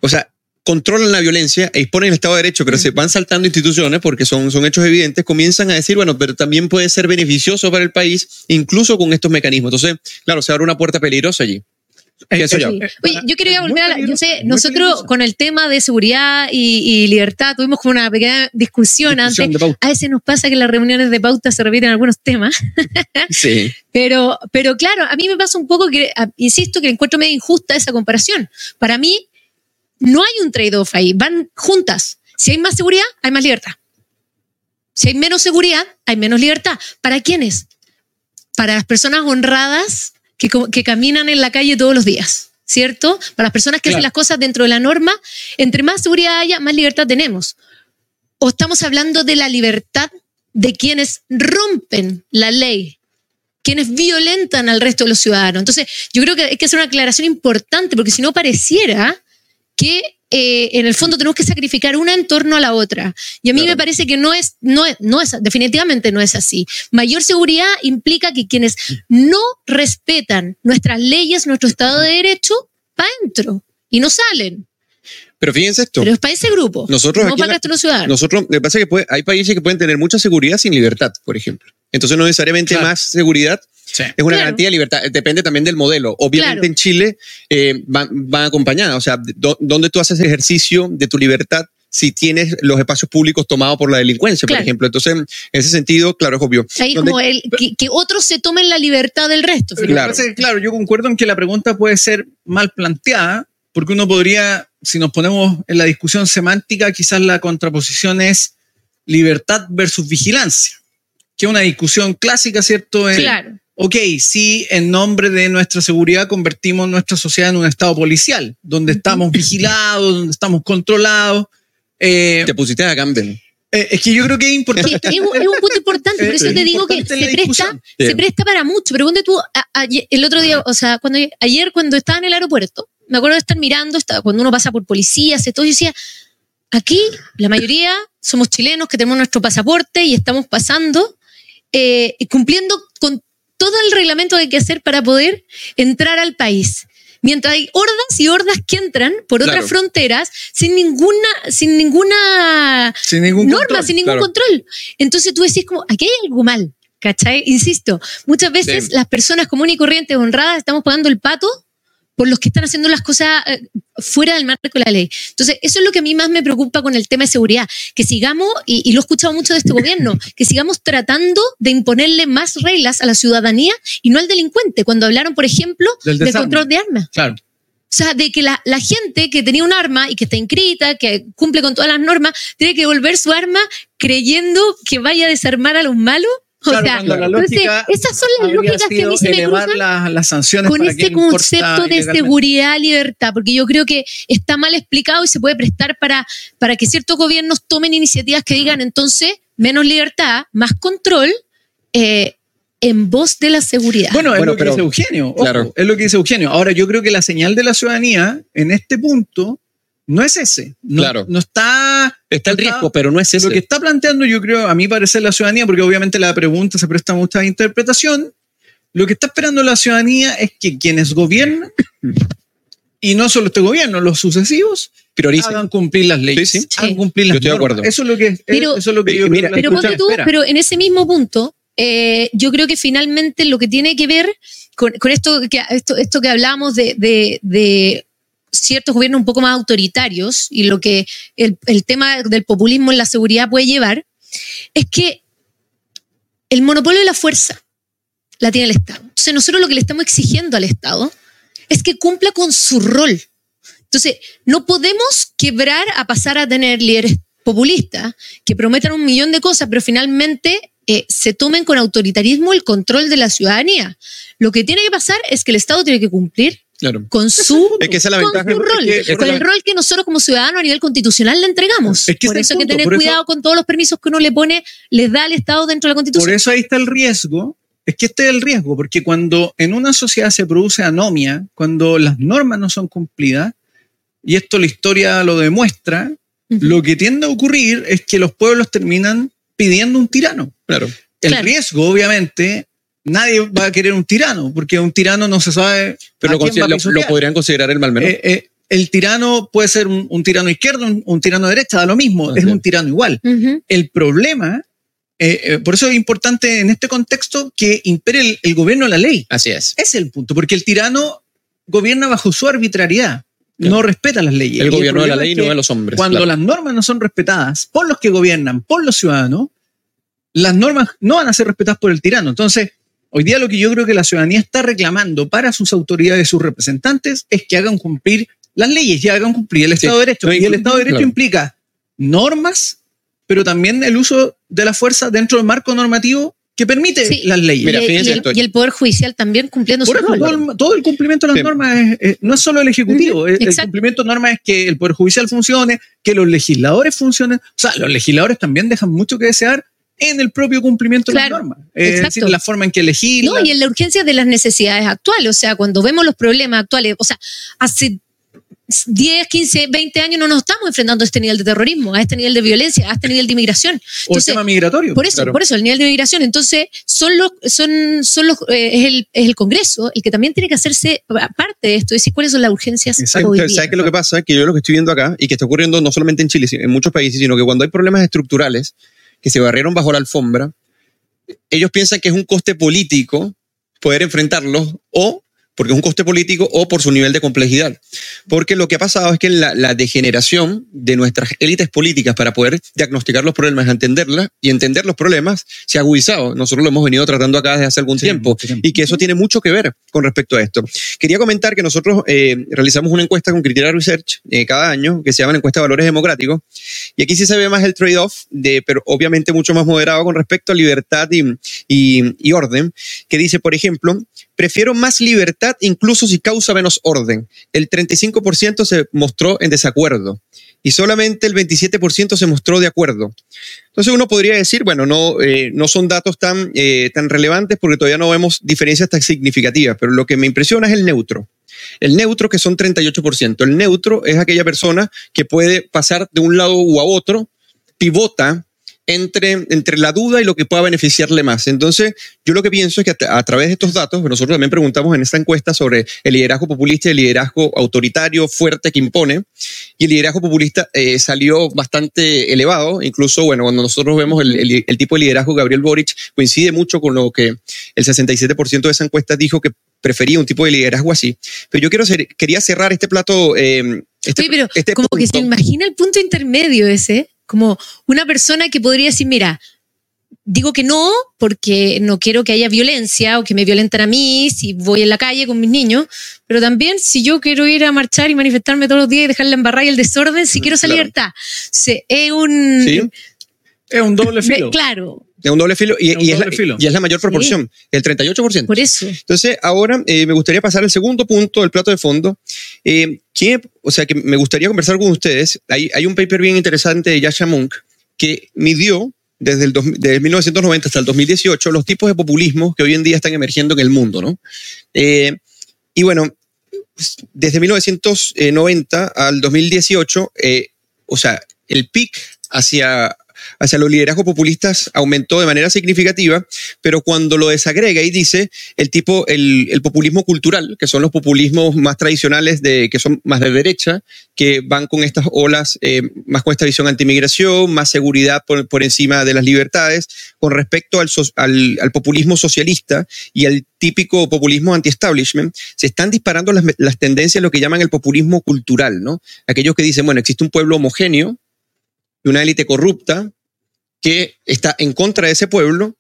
o sea, controlan la violencia e imponen el Estado de Derecho, pero mm. se van saltando instituciones porque son, son hechos evidentes, comienzan a decir, bueno, pero también puede ser beneficioso para el país, incluso con estos mecanismos. Entonces, claro, se abre una puerta peligrosa allí. Sí. Sí. Oye, yo quería volver a la, yo sé, nosotros con el tema de seguridad y, y libertad tuvimos como una pequeña discusión, discusión antes. A veces nos pasa que las reuniones de pauta se repiten algunos temas. Sí. Pero, pero claro, a mí me pasa un poco que, insisto, que encuentro medio injusta esa comparación. Para mí, no hay un trade-off ahí, van juntas. Si hay más seguridad, hay más libertad. Si hay menos seguridad, hay menos libertad. ¿Para quiénes? Para las personas honradas Que, que caminan en la calle todos los días, ¿cierto? Para las personas que claro. hacen las cosas dentro de la norma, entre más seguridad haya, más libertad tenemos. O estamos hablando de la libertad de quienes rompen la ley, quienes violentan al resto de los ciudadanos. Entonces, yo creo que hay que hacer una aclaración importante, porque si no pareciera que eh, en el fondo tenemos que sacrificar una en torno a la otra. Y a mí claro. me parece que no es, no es, no es, definitivamente no es así. Mayor seguridad implica que quienes no respetan nuestras leyes, nuestro Estado de Derecho, para adentro y no salen. Pero fíjense esto. Pero es para ese grupo. Nosotros no aquí para la, los ciudadanos. Nosotros, me pasa que puede, hay países que pueden tener mucha seguridad sin libertad, por ejemplo. Entonces no necesariamente claro. más seguridad. Sí. Es una claro. garantía de libertad, depende también del modelo. Obviamente claro. en Chile eh, van, van acompañadas, o sea, do, donde tú haces ejercicio de tu libertad si tienes los espacios públicos tomados por la delincuencia, claro. por ejemplo. Entonces, en ese sentido, claro, es obvio. Ahí donde, como el, que, que otros se tomen la libertad del resto. Claro. claro, yo concuerdo en que la pregunta puede ser mal planteada, porque uno podría, si nos ponemos en la discusión semántica, quizás la contraposición es libertad versus vigilancia, que es una discusión clásica, ¿cierto? En, claro. Ok, si en nombre de nuestra seguridad convertimos nuestra sociedad en un estado policial, donde estamos vigilados, donde estamos controlados. Eh, te pusiste a Camden. Eh, es que yo creo que es importante. Es, es un punto importante, por eso es te digo que se presta, sí. se presta para mucho. Pero cuando tú, a, a, el otro día, o sea, cuando ayer cuando estaba en el aeropuerto, me acuerdo de estar mirando, estaba, cuando uno pasa por policías y todo, yo decía, aquí la mayoría somos chilenos que tenemos nuestro pasaporte y estamos pasando, eh, cumpliendo con todo el reglamento que hay que hacer para poder entrar al país. Mientras hay hordas y hordas que entran por otras claro. fronteras sin ninguna, sin ninguna sin ningún norma, control, sin ningún claro. control. Entonces tú decís como, aquí hay algo mal, ¿cachai? Insisto, muchas veces sí. las personas comunes y corrientes honradas estamos pagando el pato por los que están haciendo las cosas fuera del marco de la ley. Entonces, eso es lo que a mí más me preocupa con el tema de seguridad, que sigamos, y, y lo he escuchado mucho de este gobierno, que sigamos tratando de imponerle más reglas a la ciudadanía y no al delincuente, cuando hablaron, por ejemplo, del, del control de armas. Claro. O sea, de que la, la gente que tenía un arma y que está inscrita, que cumple con todas las normas, tiene que devolver su arma creyendo que vaya a desarmar a los malos Claro, o sea, la lógica, entonces esas son las lógicas que a mí se me cruzan las, las sanciones con para este concepto de seguridad, libertad, porque yo creo que está mal explicado y se puede prestar para, para que ciertos gobiernos tomen iniciativas que digan entonces menos libertad, más control, eh, en voz de la seguridad. Bueno, es bueno, lo que pero, dice Eugenio, ojo, claro. es lo que dice Eugenio. Ahora, yo creo que la señal de la ciudadanía en este punto no es ese. No, claro. no está... Está el riesgo, pero no es ese. Lo que está planteando, yo creo, a mi parecer, la ciudadanía, porque obviamente la pregunta se presta mucha interpretación, lo que está esperando la ciudadanía es que quienes gobiernan, y no solo este gobierno, los sucesivos, prioricen. Hagan cumplir las leyes. Sí, sí. Hagan cumplir las yo estoy normas. De acuerdo. Eso es lo que, pero, eso es lo que yo mira, creo que pero, tú, pero en ese mismo punto, eh, yo creo que finalmente lo que tiene que ver con, con esto, que, esto, esto que hablamos de... de, de ciertos gobiernos un poco más autoritarios y lo que el, el tema del populismo en la seguridad puede llevar es que el monopolio de la fuerza la tiene el Estado. Entonces nosotros lo que le estamos exigiendo al Estado es que cumpla con su rol. Entonces no podemos quebrar a pasar a tener líderes populistas que prometan un millón de cosas, pero finalmente eh, se tomen con autoritarismo el control de la ciudadanía. Lo que tiene que pasar es que el Estado tiene que cumplir Claro. Con su, es que esa es la con ventaja, su rol, es que, es con el la... rol que nosotros como ciudadanos a nivel constitucional le entregamos. Es que por eso punto, hay que tener cuidado eso... con todos los permisos que uno le pone, les da al Estado dentro de la Constitución. Por eso ahí está el riesgo, es que este es el riesgo, porque cuando en una sociedad se produce anomia, cuando las normas no son cumplidas, y esto la historia lo demuestra, uh-huh. lo que tiende a ocurrir es que los pueblos terminan pidiendo un tirano. Claro. El claro. riesgo, obviamente... Nadie va a querer un tirano, porque un tirano no se sabe. Pero a lo, quién va a lo, lo podrían considerar el mal menor. Eh, eh, el tirano puede ser un, un tirano izquierdo, un, un tirano derecha, da lo mismo, Así es un tirano igual. Uh-huh. El problema, eh, eh, por eso es importante en este contexto que impere el, el gobierno de la ley. Así es. Ese es el punto, porque el tirano gobierna bajo su arbitrariedad, ¿Qué? no respeta las leyes. El y gobierno el de la ley es que no de los hombres. Cuando claro. las normas no son respetadas por los que gobiernan, por los ciudadanos, las normas no van a ser respetadas por el tirano. Entonces, hoy día lo que yo creo que la ciudadanía está reclamando para sus autoridades y sus representantes es que hagan cumplir las leyes y hagan cumplir el Estado sí, de Derecho. No inclu- y el Estado de Derecho claro. implica normas, pero también el uso de la fuerza dentro del marco normativo que permite sí, las leyes. Mira, y, y, el, y el Poder Judicial también cumpliendo su rol. Todo el, todo el cumplimiento de las sí. normas es, es, no es solo el Ejecutivo. Uh-huh. El, el cumplimiento de normas es que el Poder Judicial funcione, que los legisladores funcionen. O sea, los legisladores también dejan mucho que desear en el propio cumplimiento claro, de las normas. Es decir, la forma en que elegir. No, y en la urgencia de las necesidades actuales. O sea, cuando vemos los problemas actuales, o sea, hace diez, quince, veinte años no nos estamos enfrentando a este nivel de terrorismo, a este nivel de violencia, a este nivel de inmigración. Entonces, o el tema migratorio. Por eso, claro. por eso, el nivel de inmigración. Entonces, son los, son, son los, eh, es, el, es el Congreso el que también tiene que hacerse parte de esto, decir cuáles son las urgencias. Exacto. Hoy día. ¿Sabes qué es lo que pasa? Que yo lo que estoy viendo acá, y que está ocurriendo no solamente en Chile, sino en muchos países, sino que cuando hay problemas estructurales, que se barrieron bajo la alfombra, ellos piensan que es un coste político poder enfrentarlos, o porque es un coste político o por su nivel de complejidad. Porque lo que ha pasado es que la, la degeneración de nuestras élites políticas para poder diagnosticar los problemas, entenderlas y entender los problemas, se ha agudizado. Nosotros lo hemos venido tratando acá desde hace algún sí, tiempo, tiempo y que eso tiene mucho que ver con respecto a esto. Quería comentar que nosotros eh, realizamos una encuesta con Criteria Research eh, cada año, que se llama la encuesta de valores democráticos, y aquí sí se ve más el trade-off, de, pero obviamente mucho más moderado con respecto a libertad y, y, y orden, que dice, por ejemplo, prefiero más libertad incluso si causa menos orden. El treinta y cinco por ciento se mostró en desacuerdo y solamente el veintisiete por ciento se mostró de acuerdo. Entonces uno podría decir, bueno, no, eh, no son datos tan, eh, tan relevantes porque todavía no vemos diferencias tan significativas, pero lo que me impresiona es el neutro. El neutro, que son treinta y ocho por ciento. El neutro es aquella persona que puede pasar de un lado u a otro, pivota entre, entre la duda y lo que pueda beneficiarle más. Entonces, yo lo que pienso es que a, tra- a través de estos datos, nosotros también preguntamos en esta encuesta sobre el liderazgo populista y el liderazgo autoritario fuerte que impone, y el liderazgo populista eh, salió bastante elevado. Incluso, bueno, cuando nosotros vemos el, el, el tipo de liderazgo de Gabriel Boric, coincide mucho con lo que el sesenta y siete por ciento de esa encuesta dijo que prefería un tipo de liderazgo así. Pero yo quiero ser, quería cerrar este plato. Eh, este, sí, pero este como punto. Que se imagina el punto intermedio ese, como una persona que podría decir, mira, digo que no porque no quiero que haya violencia o que me violenten a mí si voy en la calle con mis niños, pero también si yo quiero ir a marchar y manifestarme todos los días y dejar la embarrada y el desorden, si quiero esa claro. libertad. O sea, es un... ¿Sí? Es un doble filo. De, claro. Es un doble filo y es, y es, la, filo. Y es la mayor proporción, sí. El treinta y ocho por ciento. Por eso. Entonces, ahora eh, me gustaría pasar al segundo punto, el plato de fondo. Eh, que, o sea, que me gustaría conversar con ustedes. Hay, hay un paper bien interesante de Yasha Monk que midió desde el desde mil novecientos noventa hasta el dos mil dieciocho los tipos de populismo que hoy en día están emergiendo en el mundo, ¿no? Eh, y bueno, desde mil novecientos noventa al dos mil dieciocho, eh, o sea, el pic hacia... hacia los liderazgos populistas aumentó de manera significativa, pero cuando lo desagrega y dice el tipo, el, el populismo cultural, que son los populismos más tradicionales, de, que son más de derecha, que van con estas olas, eh, más con esta visión antimigración, más seguridad por, por encima de las libertades, con respecto al, so, al, al populismo socialista y al típico populismo anti-establishment, se están disparando las, las tendencias, lo que llaman el populismo cultural, ¿no? Aquellos que dicen, bueno, existe un pueblo homogéneo, de una élite corrupta que está en contra de ese pueblo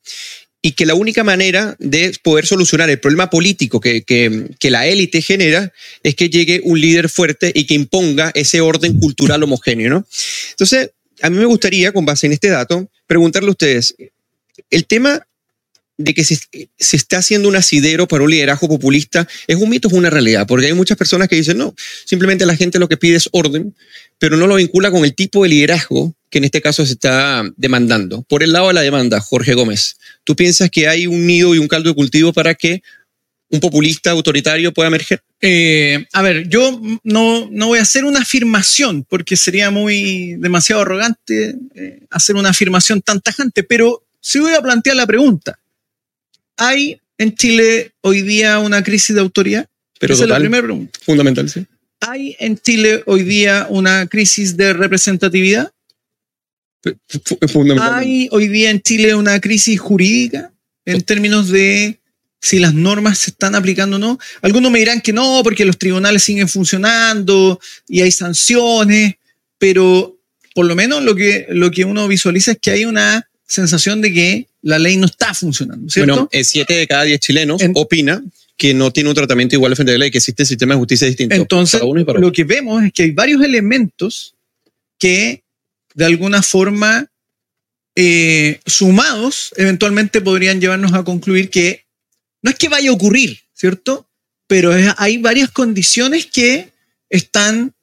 y que la única manera de poder solucionar el problema político que, que, que la élite genera es que llegue un líder fuerte y que imponga ese orden cultural homogéneo, ¿no? Entonces, a mí me gustaría, con base en este dato, preguntarle a ustedes, el tema de que se, se está haciendo un asidero para un liderazgo populista, ¿es un mito o es una realidad? Porque hay muchas personas que dicen, no, simplemente la gente lo que pide es orden, pero no lo vincula con el tipo de liderazgo que en este caso se está demandando. Por el lado de la demanda, Jorge Gómez, ¿tú piensas que hay un nido y un caldo de cultivo para que un populista autoritario pueda emerger? Eh, a ver, yo no, no voy a hacer una afirmación porque sería muy demasiado arrogante eh, hacer una afirmación tan tajante, pero sí voy a plantear la pregunta. ¿Hay en Chile hoy día una crisis de autoridad? Pero esa total, es la primera pregunta. Fundamental, sí. ¿Hay en Chile hoy día una crisis de representatividad? Fundamental. ¿Hay hoy día en Chile una crisis jurídica en términos de si las normas se están aplicando o no? Algunos me dirán que no, porque los tribunales siguen funcionando y hay sanciones, pero por lo menos lo que, lo que uno visualiza es que hay una sensación de que la ley no está funcionando, ¿cierto? Bueno, siete de cada diez chilenos en, opina que no tiene un tratamiento igual frente a la ley, que existe un sistema de justicia distinto. Entonces, para uno y para otro. Lo que vemos es que hay varios elementos que, de alguna forma, eh, sumados, eventualmente podrían llevarnos a concluir que no es que vaya a ocurrir, ¿cierto? Pero es, hay varias condiciones que están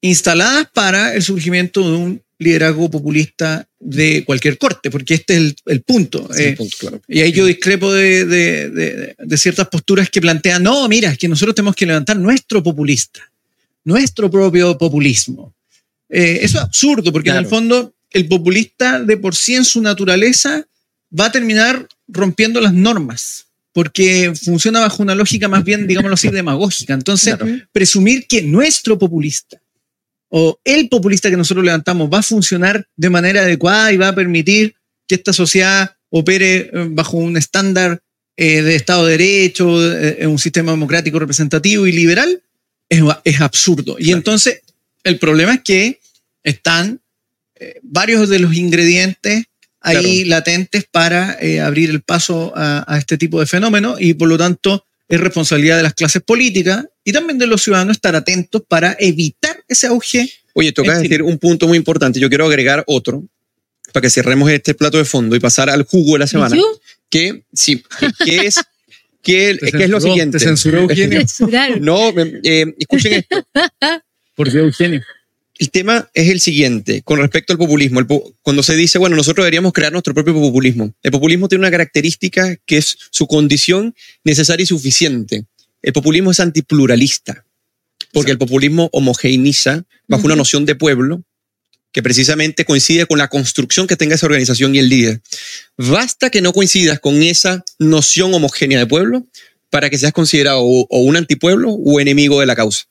instaladas para el surgimiento de un liderazgo populista de cualquier corte, porque este es el, el punto. Sí, eh, el punto, claro. Y ahí yo discrepo de, de, de, de ciertas posturas que plantean, no, mira, es que nosotros tenemos que levantar nuestro populista, nuestro propio populismo. Eh, eso es absurdo, porque claro, en el fondo el populista de por sí en su naturaleza va a terminar rompiendo las normas, porque funciona bajo una lógica más bien, digámoslo así, demagógica. Entonces, claro, presumir que nuestro populista o el populista que nosotros levantamos va a funcionar de manera adecuada y va a permitir que esta sociedad opere bajo un estándar eh, de Estado de Derecho, eh, un sistema democrático representativo y liberal, es, es absurdo. Y claro, entonces el problema es que están eh, varios de los ingredientes ahí, claro, latentes para eh, abrir el paso a, a este tipo de fenómenos, y por lo tanto es responsabilidad de las clases políticas y también de los ciudadanos estar atentos para evitar ese auge. Oye, tocas decir un punto muy importante. Yo quiero agregar otro para que cerremos este plato de fondo y pasar al jugo de la semana. ¿Yo? Que sí, que es, que, censuró, que es lo siguiente. ¿Te censuró Eugenio? No, eh, escuchen esto. Por Dios, Eugenio. El tema es el siguiente, con respecto al populismo. El po- cuando se dice, bueno, nosotros deberíamos crear nuestro propio populismo. El populismo tiene una característica que es su condición necesaria y suficiente. El populismo es antipluralista, porque exacto, el populismo homogeneiza bajo uh-huh. una noción de pueblo que precisamente coincide con la construcción que tenga esa organización y el líder. Basta que no coincidas con esa noción homogénea de pueblo para que seas considerado o, o un antipueblo o enemigo de la causa.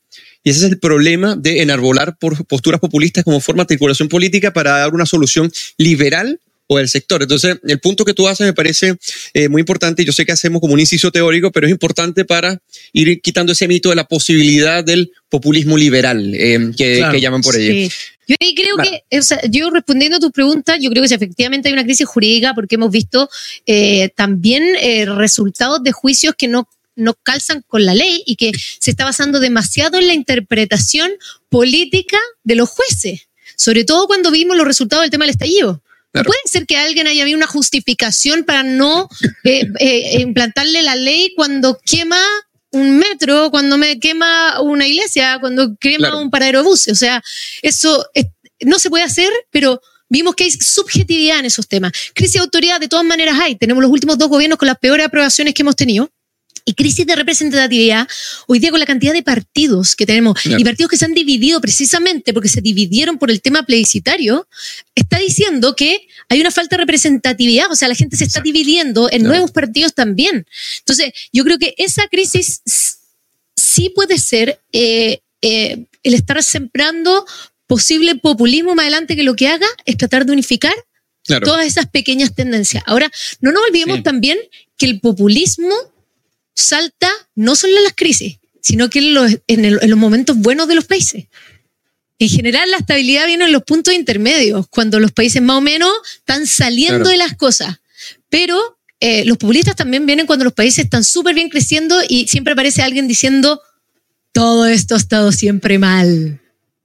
Y ese es el problema de enarbolar por posturas populistas como forma de articulación política para dar una solución liberal o del sector. Entonces, el punto que tú haces me parece eh, muy importante. Yo sé que hacemos como un inciso teórico, pero es importante para ir quitando ese mito de la posibilidad del populismo liberal eh, que, claro, que llaman por ello. Sí. Yo creo vale. que, o sea, yo respondiendo a tus preguntas, yo creo que efectivamente hay una crisis jurídica porque hemos visto eh, también eh, resultados de juicios que no no calzan con la ley y que se está basando demasiado en la interpretación política de los jueces, sobre todo cuando vimos los resultados del tema del estallido. Claro. Puede ser que alguien haya habido una justificación para no eh, eh, implantarle la ley cuando quema un metro, cuando me quema una iglesia, cuando quema claro. un paradero de bus. O sea, eso es, no se puede hacer, pero vimos que hay subjetividad en esos temas. Crisis de autoridad de todas maneras hay. Tenemos los últimos dos gobiernos con las peores aprobaciones que hemos tenido. Y crisis de representatividad hoy día con la cantidad de partidos que tenemos claro. y partidos que se han dividido precisamente porque se dividieron por el tema plebiscitario, está diciendo que hay una falta de representatividad, o sea, la gente se está dividiendo en claro. nuevos partidos también. Entonces, yo creo que esa crisis sí puede ser eh, eh, el estar sembrando posible populismo más adelante, que lo que haga es tratar de unificar claro. todas esas pequeñas tendencias. Ahora, no nos olvidemos sí. también que el populismo salta no solo en las crisis, sino que en los, en, el, en los momentos buenos de los países. En general, la estabilidad viene en los puntos intermedios, cuando los países más o menos están saliendo claro. de las cosas. Pero eh, los populistas también vienen cuando los países están súper bien creciendo y siempre aparece alguien diciendo todo esto ha estado siempre mal.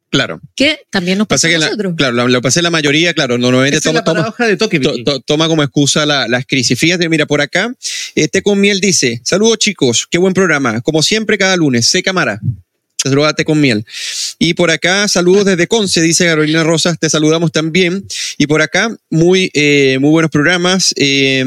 Claro. Que también nos pasa, pasa que a nosotros. La, claro, lo pasé la mayoría, claro, normalmente toma, toma, to, to, toma como excusa la, las crisis. Fíjate, mira, por acá, este con miel dice, saludos chicos, qué buen programa, como siempre cada lunes, seca Mara, te saluda Té con miel. Y por acá, saludos desde Conce, dice Carolina Rosas, te saludamos también. Y por acá, muy, eh, muy buenos programas. Eh,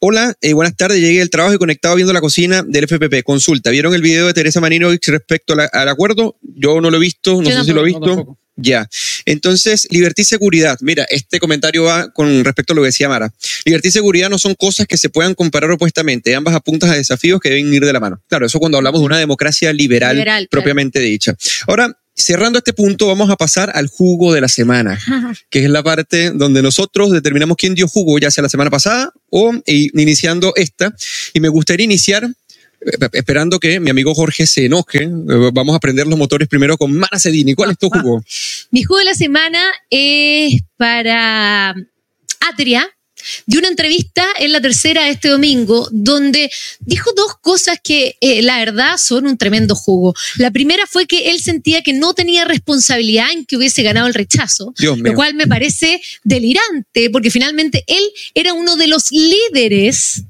Hola, eh, buenas tardes, llegué del trabajo y conectado viendo La Cocina del F P P. Consulta, ¿vieron el video de Teresa Marinovich respecto la, al acuerdo? Yo no lo he visto, no Yo sé no, si lo he visto. No, ya. Entonces, libertad y seguridad. Mira, este comentario va con respecto a lo que decía Mara. Libertad y seguridad no son cosas que se puedan comparar opuestamente. Ambas apuntan a desafíos que deben ir de la mano. Claro, eso cuando hablamos de una democracia liberal, liberal propiamente claro. dicha. Ahora, cerrando este punto, vamos a pasar al jugo de la semana, que es la parte donde nosotros determinamos quién dio jugo, ya sea la semana pasada o iniciando esta. Y me gustaría iniciar, esperando que mi amigo Jorge se enoje, vamos a prender los motores primero con Mara Cedini. ¿Cuál es tu jugo? Mi jugo de la semana es para Atria, de una entrevista en La Tercera este domingo, donde dijo dos cosas que eh, la verdad son un tremendo jugo. La primera fue que él sentía que no tenía responsabilidad en que hubiese ganado el rechazo, Dios mío, lo cual me parece delirante, porque finalmente él era uno de los líderes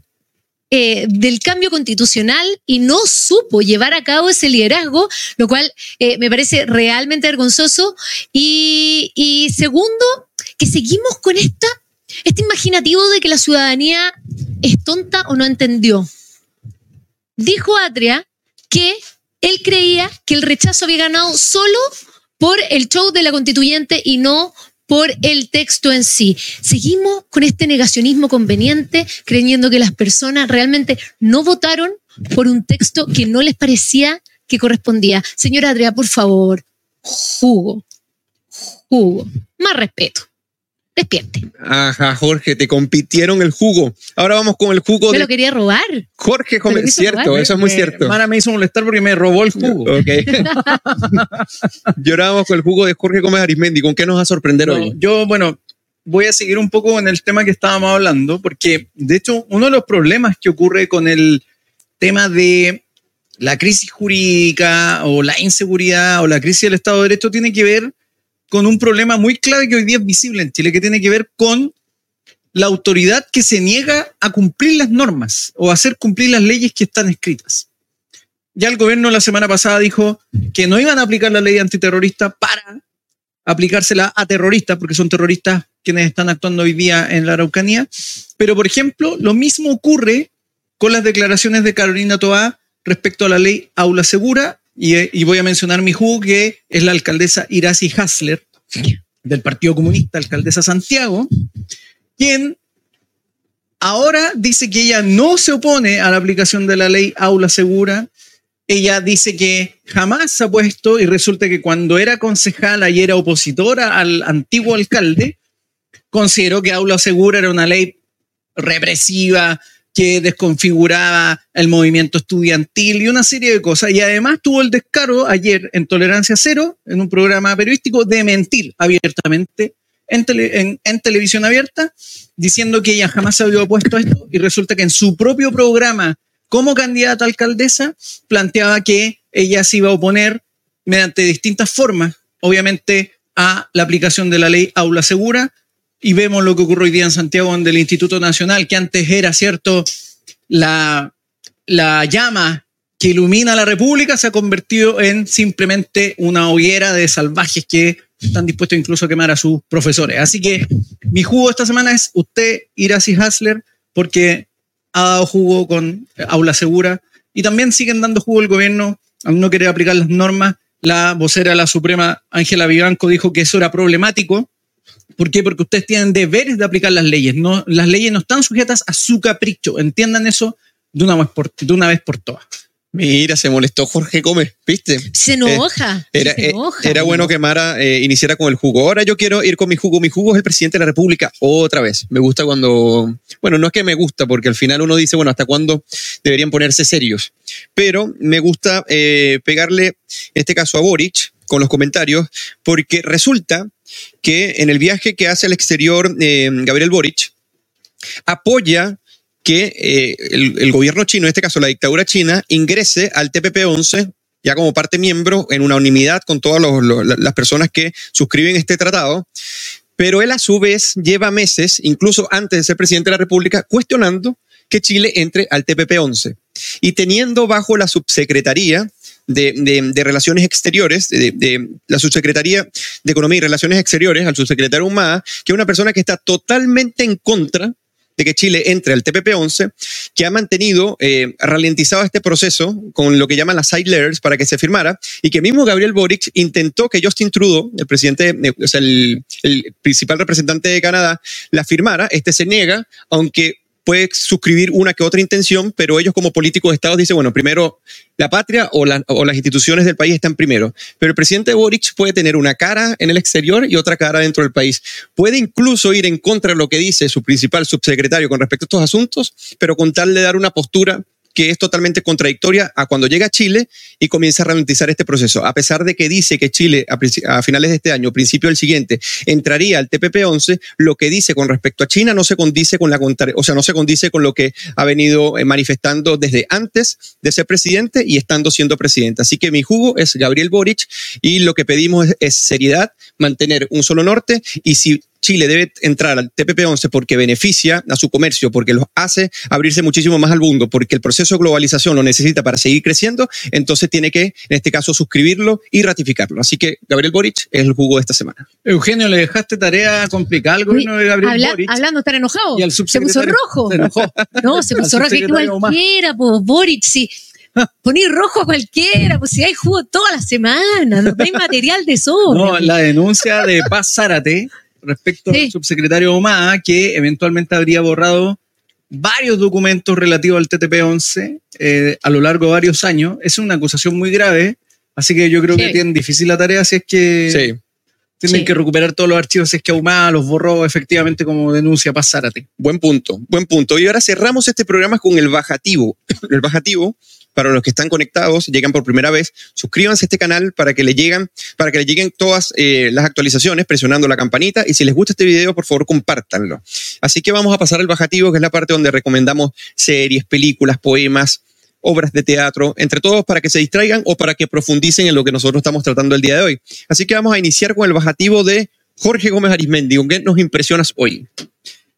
Eh, del cambio constitucional y no supo llevar a cabo ese liderazgo, lo cual eh, me parece realmente vergonzoso. Y, y segundo, que seguimos con esta este imaginativo de que la ciudadanía es tonta o no entendió. Dijo Atria que él creía que el rechazo había ganado solo por el show de la constituyente y no por el texto en sí. Seguimos con este negacionismo conveniente, creyendo que las personas realmente no votaron por un texto que no les parecía que correspondía. Señora Atria, por favor, jugo, jugo, más respeto. Despierte. Ajá, Jorge, te compitieron el jugo. Ahora vamos con el jugo. Me de... lo quería robar. Jorge, es cierto, robar, eso es muy eh, cierto. Mara me hizo molestar porque me robó el jugo. Okay. Y ahora vamos con el jugo de Jorge Gómez Arismendi. ¿Con qué nos va a sorprender no, hoy? Yo, bueno, voy a seguir un poco en el tema que estábamos hablando, porque de hecho uno de los problemas que ocurre con el tema de la crisis jurídica o la inseguridad o la crisis del Estado de Derecho tiene que ver con un problema muy clave que hoy día es visible en Chile, que tiene que ver con la autoridad que se niega a cumplir las normas o a hacer cumplir las leyes que están escritas. Ya el gobierno la semana pasada dijo que no iban a aplicar la ley antiterrorista para aplicársela a terroristas, porque son terroristas quienes están actuando hoy día en la Araucanía. Pero, por ejemplo, lo mismo ocurre con las declaraciones de Carolina Toá respecto a la ley Aula Segura. Y, y voy a mencionar mi jugo, que es la alcaldesa Iraci Hassler, del Partido Comunista, alcaldesa Santiago, quien ahora dice que ella no se opone a la aplicación de la ley Aula Segura. Ella dice que jamás se ha puesto, y resulta que cuando era concejala y era opositora al antiguo alcalde, consideró que Aula Segura era una ley represiva, que desconfiguraba el movimiento estudiantil y una serie de cosas. Y además tuvo el descaro ayer en Tolerancia Cero, en un programa periodístico, de mentir abiertamente en, tele, en, en televisión abierta, diciendo que ella jamás se había opuesto a esto. Y resulta que en su propio programa, como candidata a alcaldesa, planteaba que ella se iba a oponer mediante distintas formas, obviamente, a la aplicación de la ley Aula Segura. Y vemos lo que ocurre hoy día en Santiago, donde el Instituto Nacional, que antes era, ¿cierto?, la, la llama que ilumina la República, se ha convertido en simplemente una hoguera de salvajes que están dispuestos incluso a quemar a sus profesores. Así que mi jugo esta semana es usted, Iraci Hassler, porque ha dado jugo con aula segura y también siguen dando jugo el gobierno al no querer aplicar las normas. La vocera de la Suprema, Ángela Vivanco, dijo que eso era problemático. ¿Por qué? Porque ustedes tienen deberes de aplicar las leyes. No, las leyes no están sujetas a su capricho. Entiendan eso de una vez por, de una vez por todas. Mira, se molestó Jorge Gómez, ¿viste? Se enoja. Eh, era, se enoja. Eh, era bueno que Mara eh, iniciara con el jugo. Ahora yo quiero ir con mi jugo. Mi jugo es el presidente de la República otra vez. Me gusta cuando... Bueno, no es que me gusta, porque al final uno dice, bueno, ¿hasta cuándo deberían ponerse serios? Pero me gusta eh, pegarle, en este caso, a Boric con los comentarios, porque resulta que en el viaje que hace al exterior eh, Gabriel Boric apoya que eh, el, el gobierno chino, en este caso la dictadura china, ingrese al T P P once ya como parte miembro en unanimidad con todas los, los, las personas que suscriben este tratado. Pero él a su vez lleva meses, incluso antes de ser presidente de la República, cuestionando que Chile entre al T P P once y teniendo bajo la subsecretaría De, de, de Relaciones Exteriores, de, de la Subsecretaría de Economía y Relaciones Exteriores, al subsecretario Ahumada, que es una persona que está totalmente en contra de que Chile entre al T P P once, que ha mantenido, eh, ralentizado este proceso con lo que llaman las side letters para que se firmara, y que mismo Gabriel Boric intentó que Justin Trudeau, el presidente, o sea, el, el principal representante de Canadá, la firmara. Este se niega, aunque puede suscribir una que otra intención, pero ellos como políticos de Estado dicen, bueno, primero la patria o, la, o las instituciones del país están primero. Pero el presidente Boric puede tener una cara en el exterior y otra cara dentro del país. Puede incluso ir en contra de lo que dice su principal subsecretario con respecto a estos asuntos, pero con tal de dar una postura que es totalmente contradictoria a cuando llega a Chile y comienza a ralentizar este proceso. A pesar de que dice que Chile a finales de este año, principio del siguiente, entraría al T P P once, lo que dice con respecto a China no se condice con la o sea, no se condice con lo que ha venido manifestando desde antes de ser presidente y estando siendo presidente. Así que mi jugo es Gabriel Boric y lo que pedimos es, es seriedad, mantener un solo norte, y si Chile debe entrar al T P P once porque beneficia a su comercio, porque los hace abrirse muchísimo más al mundo, porque el proceso de globalización lo necesita para seguir creciendo, entonces tiene que, en este caso, suscribirlo y ratificarlo. Así que Gabriel Boric es el jugo de esta semana. Eugenio, le dejaste tarea complicada al gobierno de Gabriel Habla, Boric. Hablando, estar enojado. Y al subsecretario, se puso rojo. Se enojó. No, se puso rojo. Que cualquiera, po, Boric, sí. Poner rojo a cualquiera, pues si hay jugo toda la semana, no hay material de sobra. No, la denuncia de Paz Zárate respecto sí. al subsecretario Ahumada, que eventualmente habría borrado varios documentos relativos al T P P once eh, a lo largo de varios años. Es una acusación muy grave, así que yo creo sí. que tienen difícil la tarea si es que sí. tienen sí. que recuperar todos los archivos, si es que Ahumada los borró efectivamente como denuncia Paz Zárate. Buen punto, buen punto. Y ahora cerramos este programa con el bajativo. El bajativo, para los que están conectados, llegan por primera vez, suscríbanse a este canal para que le lleguen, para que le lleguen todas eh, las actualizaciones presionando la campanita, y si les gusta este video, por favor, compártanlo. Así que vamos a pasar al bajativo, que es la parte donde recomendamos series, películas, poemas, obras de teatro, entre todos, para que se distraigan o para que profundicen en lo que nosotros estamos tratando el día de hoy. Así que vamos a iniciar con el bajativo de Jorge Gómez Arismendi. ¿Con qué nos impresionas hoy?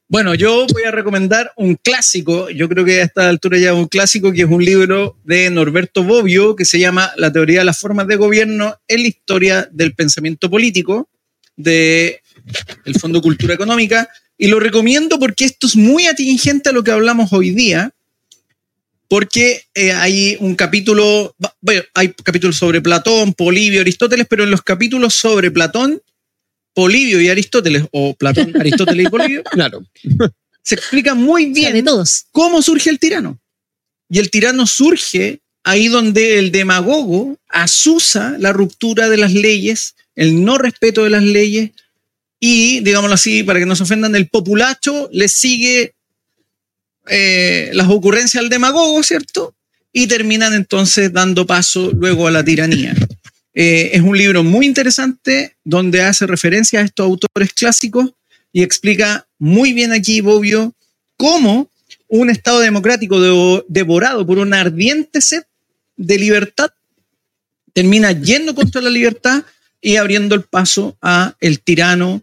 Bueno, yo voy a recomendar un clásico, yo creo que a esta altura ya es un clásico, que es un libro de Norberto Bobbio que se llama La teoría de las formas de gobierno en la historia del pensamiento político, del Fondo Cultura Económica, y lo recomiendo porque esto es muy atingente a lo que hablamos hoy día, porque eh, hay un capítulo, bueno, hay capítulos sobre Platón, Polibio, Aristóteles, pero en los capítulos sobre Platón, Polibio y Aristóteles, o Platón, Aristóteles y Polibio, claro, se explica muy bien de todos cómo surge el tirano. Y el tirano surge ahí donde el demagogo asusa la ruptura de las leyes, el no respeto de las leyes, y, digámoslo así, para que no se ofendan, el populacho le sigue eh, las ocurrencias al demagogo, ¿cierto? Y terminan entonces dando paso luego a la tiranía. Eh, es un libro muy interesante donde hace referencia a estos autores clásicos y explica muy bien aquí, Bobbio, cómo un Estado democrático de, devorado por una ardiente sed de libertad termina yendo contra la libertad y abriendo el paso a el tirano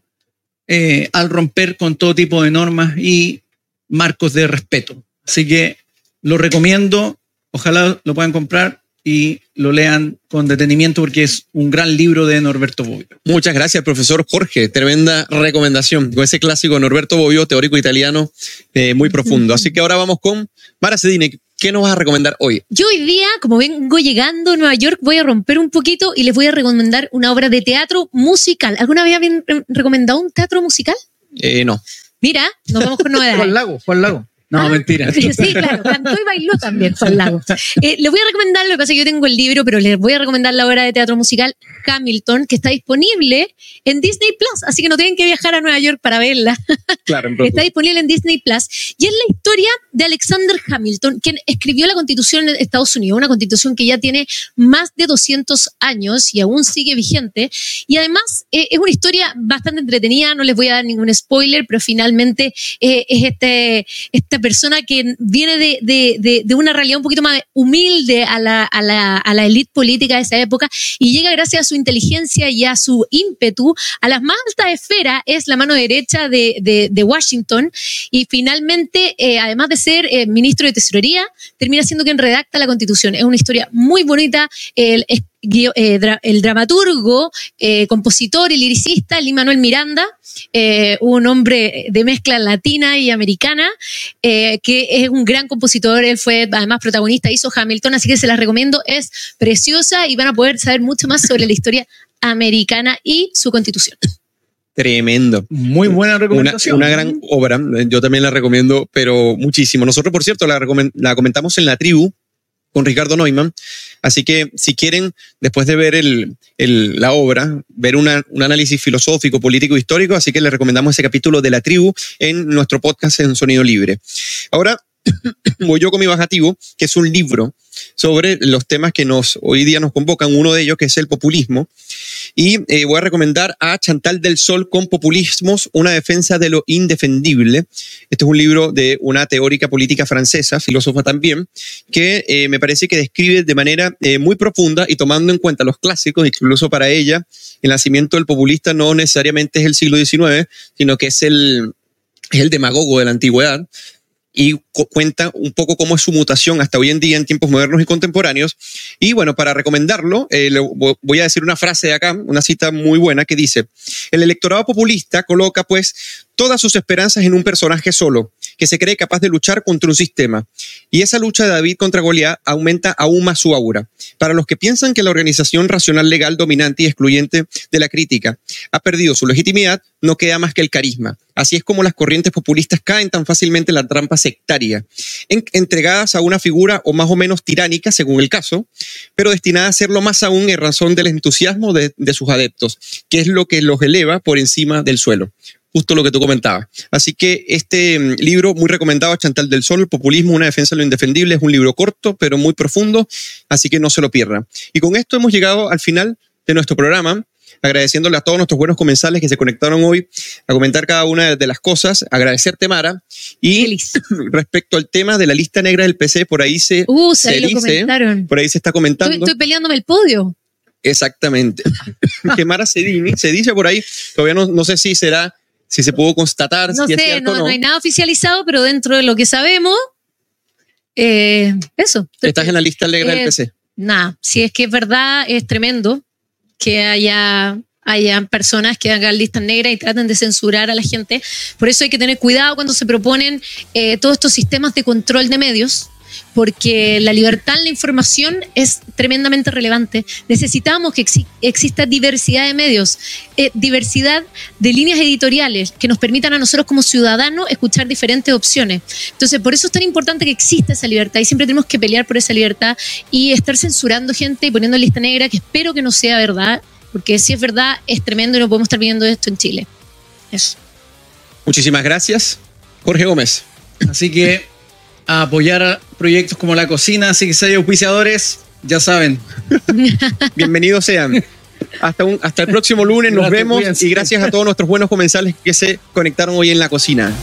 eh, al romper con todo tipo de normas y marcos de respeto. Así que lo recomiendo, ojalá lo puedan comprar y lo lean con detenimiento porque es un gran libro de Norberto Bobbio. Muchas gracias, profesor Jorge. Tremenda recomendación con ese clásico de Norberto Bobbio, teórico italiano, eh, muy profundo. Así que ahora vamos con Mara Cedini. ¿Qué nos vas a recomendar hoy? Yo hoy día, como vengo llegando a Nueva York, voy a romper un poquito y les voy a recomendar una obra de teatro musical. ¿Alguna vez habían recomendado un teatro musical? Eh, no. Mira, nos vamos con novedades. Juan Lago, Juan Lago. No, ah, mentira. Sí, claro, cantó y bailó también Juan Lago. Eh, les voy a recomendar, lo que pasa es que yo tengo el libro, pero les voy a recomendar la obra de teatro musical Hamilton, que está disponible en Disney Plus, así que no tienen que viajar a Nueva York para verla. Claro, está disponible en Disney Plus. Y es la historia de Alexander Hamilton, quien escribió la Constitución de Estados Unidos, una Constitución que ya tiene más de doscientos años y aún sigue vigente. Y además eh, es una historia bastante entretenida, no les voy a dar ningún spoiler, pero finalmente eh, es este... este persona que viene de, de, de, de una realidad un poquito más humilde a la, a la, a la élite política de esa época y llega gracias a su inteligencia y a su ímpetu a las más altas esferas, es la mano derecha de, de, de Washington y finalmente, eh, además de ser eh, ministro de Tesorería, termina siendo quien redacta la Constitución. Es una historia muy bonita, eh, es el dramaturgo, eh, compositor y liricista Luis Manuel Miranda, eh, un hombre de mezcla latina y americana, eh, que es un gran compositor, él fue además protagonista, hizo Hamilton, así que se las recomiendo, es preciosa y van a poder saber mucho más sobre la historia americana y su constitución. Tremendo. Muy buena recomendación. Una, una gran obra, yo también la recomiendo, pero muchísimo. Nosotros, por cierto, la, recomend- la comentamos en La Tribu, con Ricardo Neumann. Así que si quieren, después de ver el, el, la obra, ver una, un análisis filosófico, político, histórico, así que les recomendamos ese capítulo de La Tribu en nuestro podcast en Sonido Libre. Ahora voy yo con mi bajativo, que es un libro sobre los temas que nos, hoy día nos convocan, uno de ellos que es el populismo. Y eh, voy a recomendar a Chantal del Sol con Populismos, una defensa de lo indefendible. Este es un libro de una teórica política francesa, filósofa también, que eh, me parece que describe de manera eh, muy profunda y tomando en cuenta los clásicos, incluso para ella, el nacimiento del populista no necesariamente es el siglo diecinueve, sino que es el, es el demagogo de la antigüedad. Y cuenta un poco cómo es su mutación hasta hoy en día en tiempos modernos y contemporáneos. Y bueno, para recomendarlo, eh, le voy a decir una frase de acá, una cita muy buena que dice: el electorado populista coloca pues todas sus esperanzas en un personaje solo, que se cree capaz de luchar contra un sistema. Y esa lucha de David contra Goliat aumenta aún más su aura. Para los que piensan que la organización racional legal dominante y excluyente de la crítica ha perdido su legitimidad, no queda más que el carisma. Así es como las corrientes populistas caen tan fácilmente en la trampa sectaria, en- entregadas a una figura o más o menos tiránica, según el caso, pero destinada a serlo más aún en razón del entusiasmo de, de sus adeptos, que es lo que los eleva por encima del suelo. Justo lo que tú comentabas. Así que este libro, muy recomendado, Chantal del Sol, Populismo, una defensa de lo indefendible, es un libro corto, pero muy profundo, así que no se lo pierdan. Y con esto hemos llegado al final de nuestro programa, agradeciéndole a todos nuestros buenos comensales que se conectaron hoy a comentar cada una de las cosas, agradecerte, Mara, y feliz. Respecto al tema de la lista negra del P C, por ahí se, uh, se dice, por ahí se está comentando. Estoy, estoy peleándome el podio. Exactamente. Que Mara Cedini, se dice por ahí, todavía no, no sé si será Si se pudo constatar, no si sé, es cierto no, o no. No hay nada oficializado, pero dentro de lo que sabemos, eh, eso. ¿Estás en la lista negra eh, del P C? Nada, si es que es verdad, es tremendo que haya, haya personas que hagan listas negras y traten de censurar a la gente. Por eso hay que tener cuidado cuando se proponen eh, todos estos sistemas de control de medios, porque la libertad en la información es tremendamente relevante. Necesitamos que ex- exista diversidad de medios, eh, diversidad de líneas editoriales que nos permitan a nosotros como ciudadanos escuchar diferentes opciones. Entonces, por eso es tan importante que exista esa libertad y siempre tenemos que pelear por esa libertad y estar censurando gente y poniendo lista negra, que espero que no sea verdad, porque si es verdad es tremendo y no podemos estar viviendo esto en Chile. Eso. Muchísimas gracias, Jorge Gómez. Así que a apoyar proyectos como La Cocina, así que si hay auspiciadores, ya saben. Bienvenidos sean. Hasta, un, hasta el próximo lunes, nos gracias, vemos cuídense. Y gracias a todos nuestros buenos comensales que se conectaron hoy en La Cocina.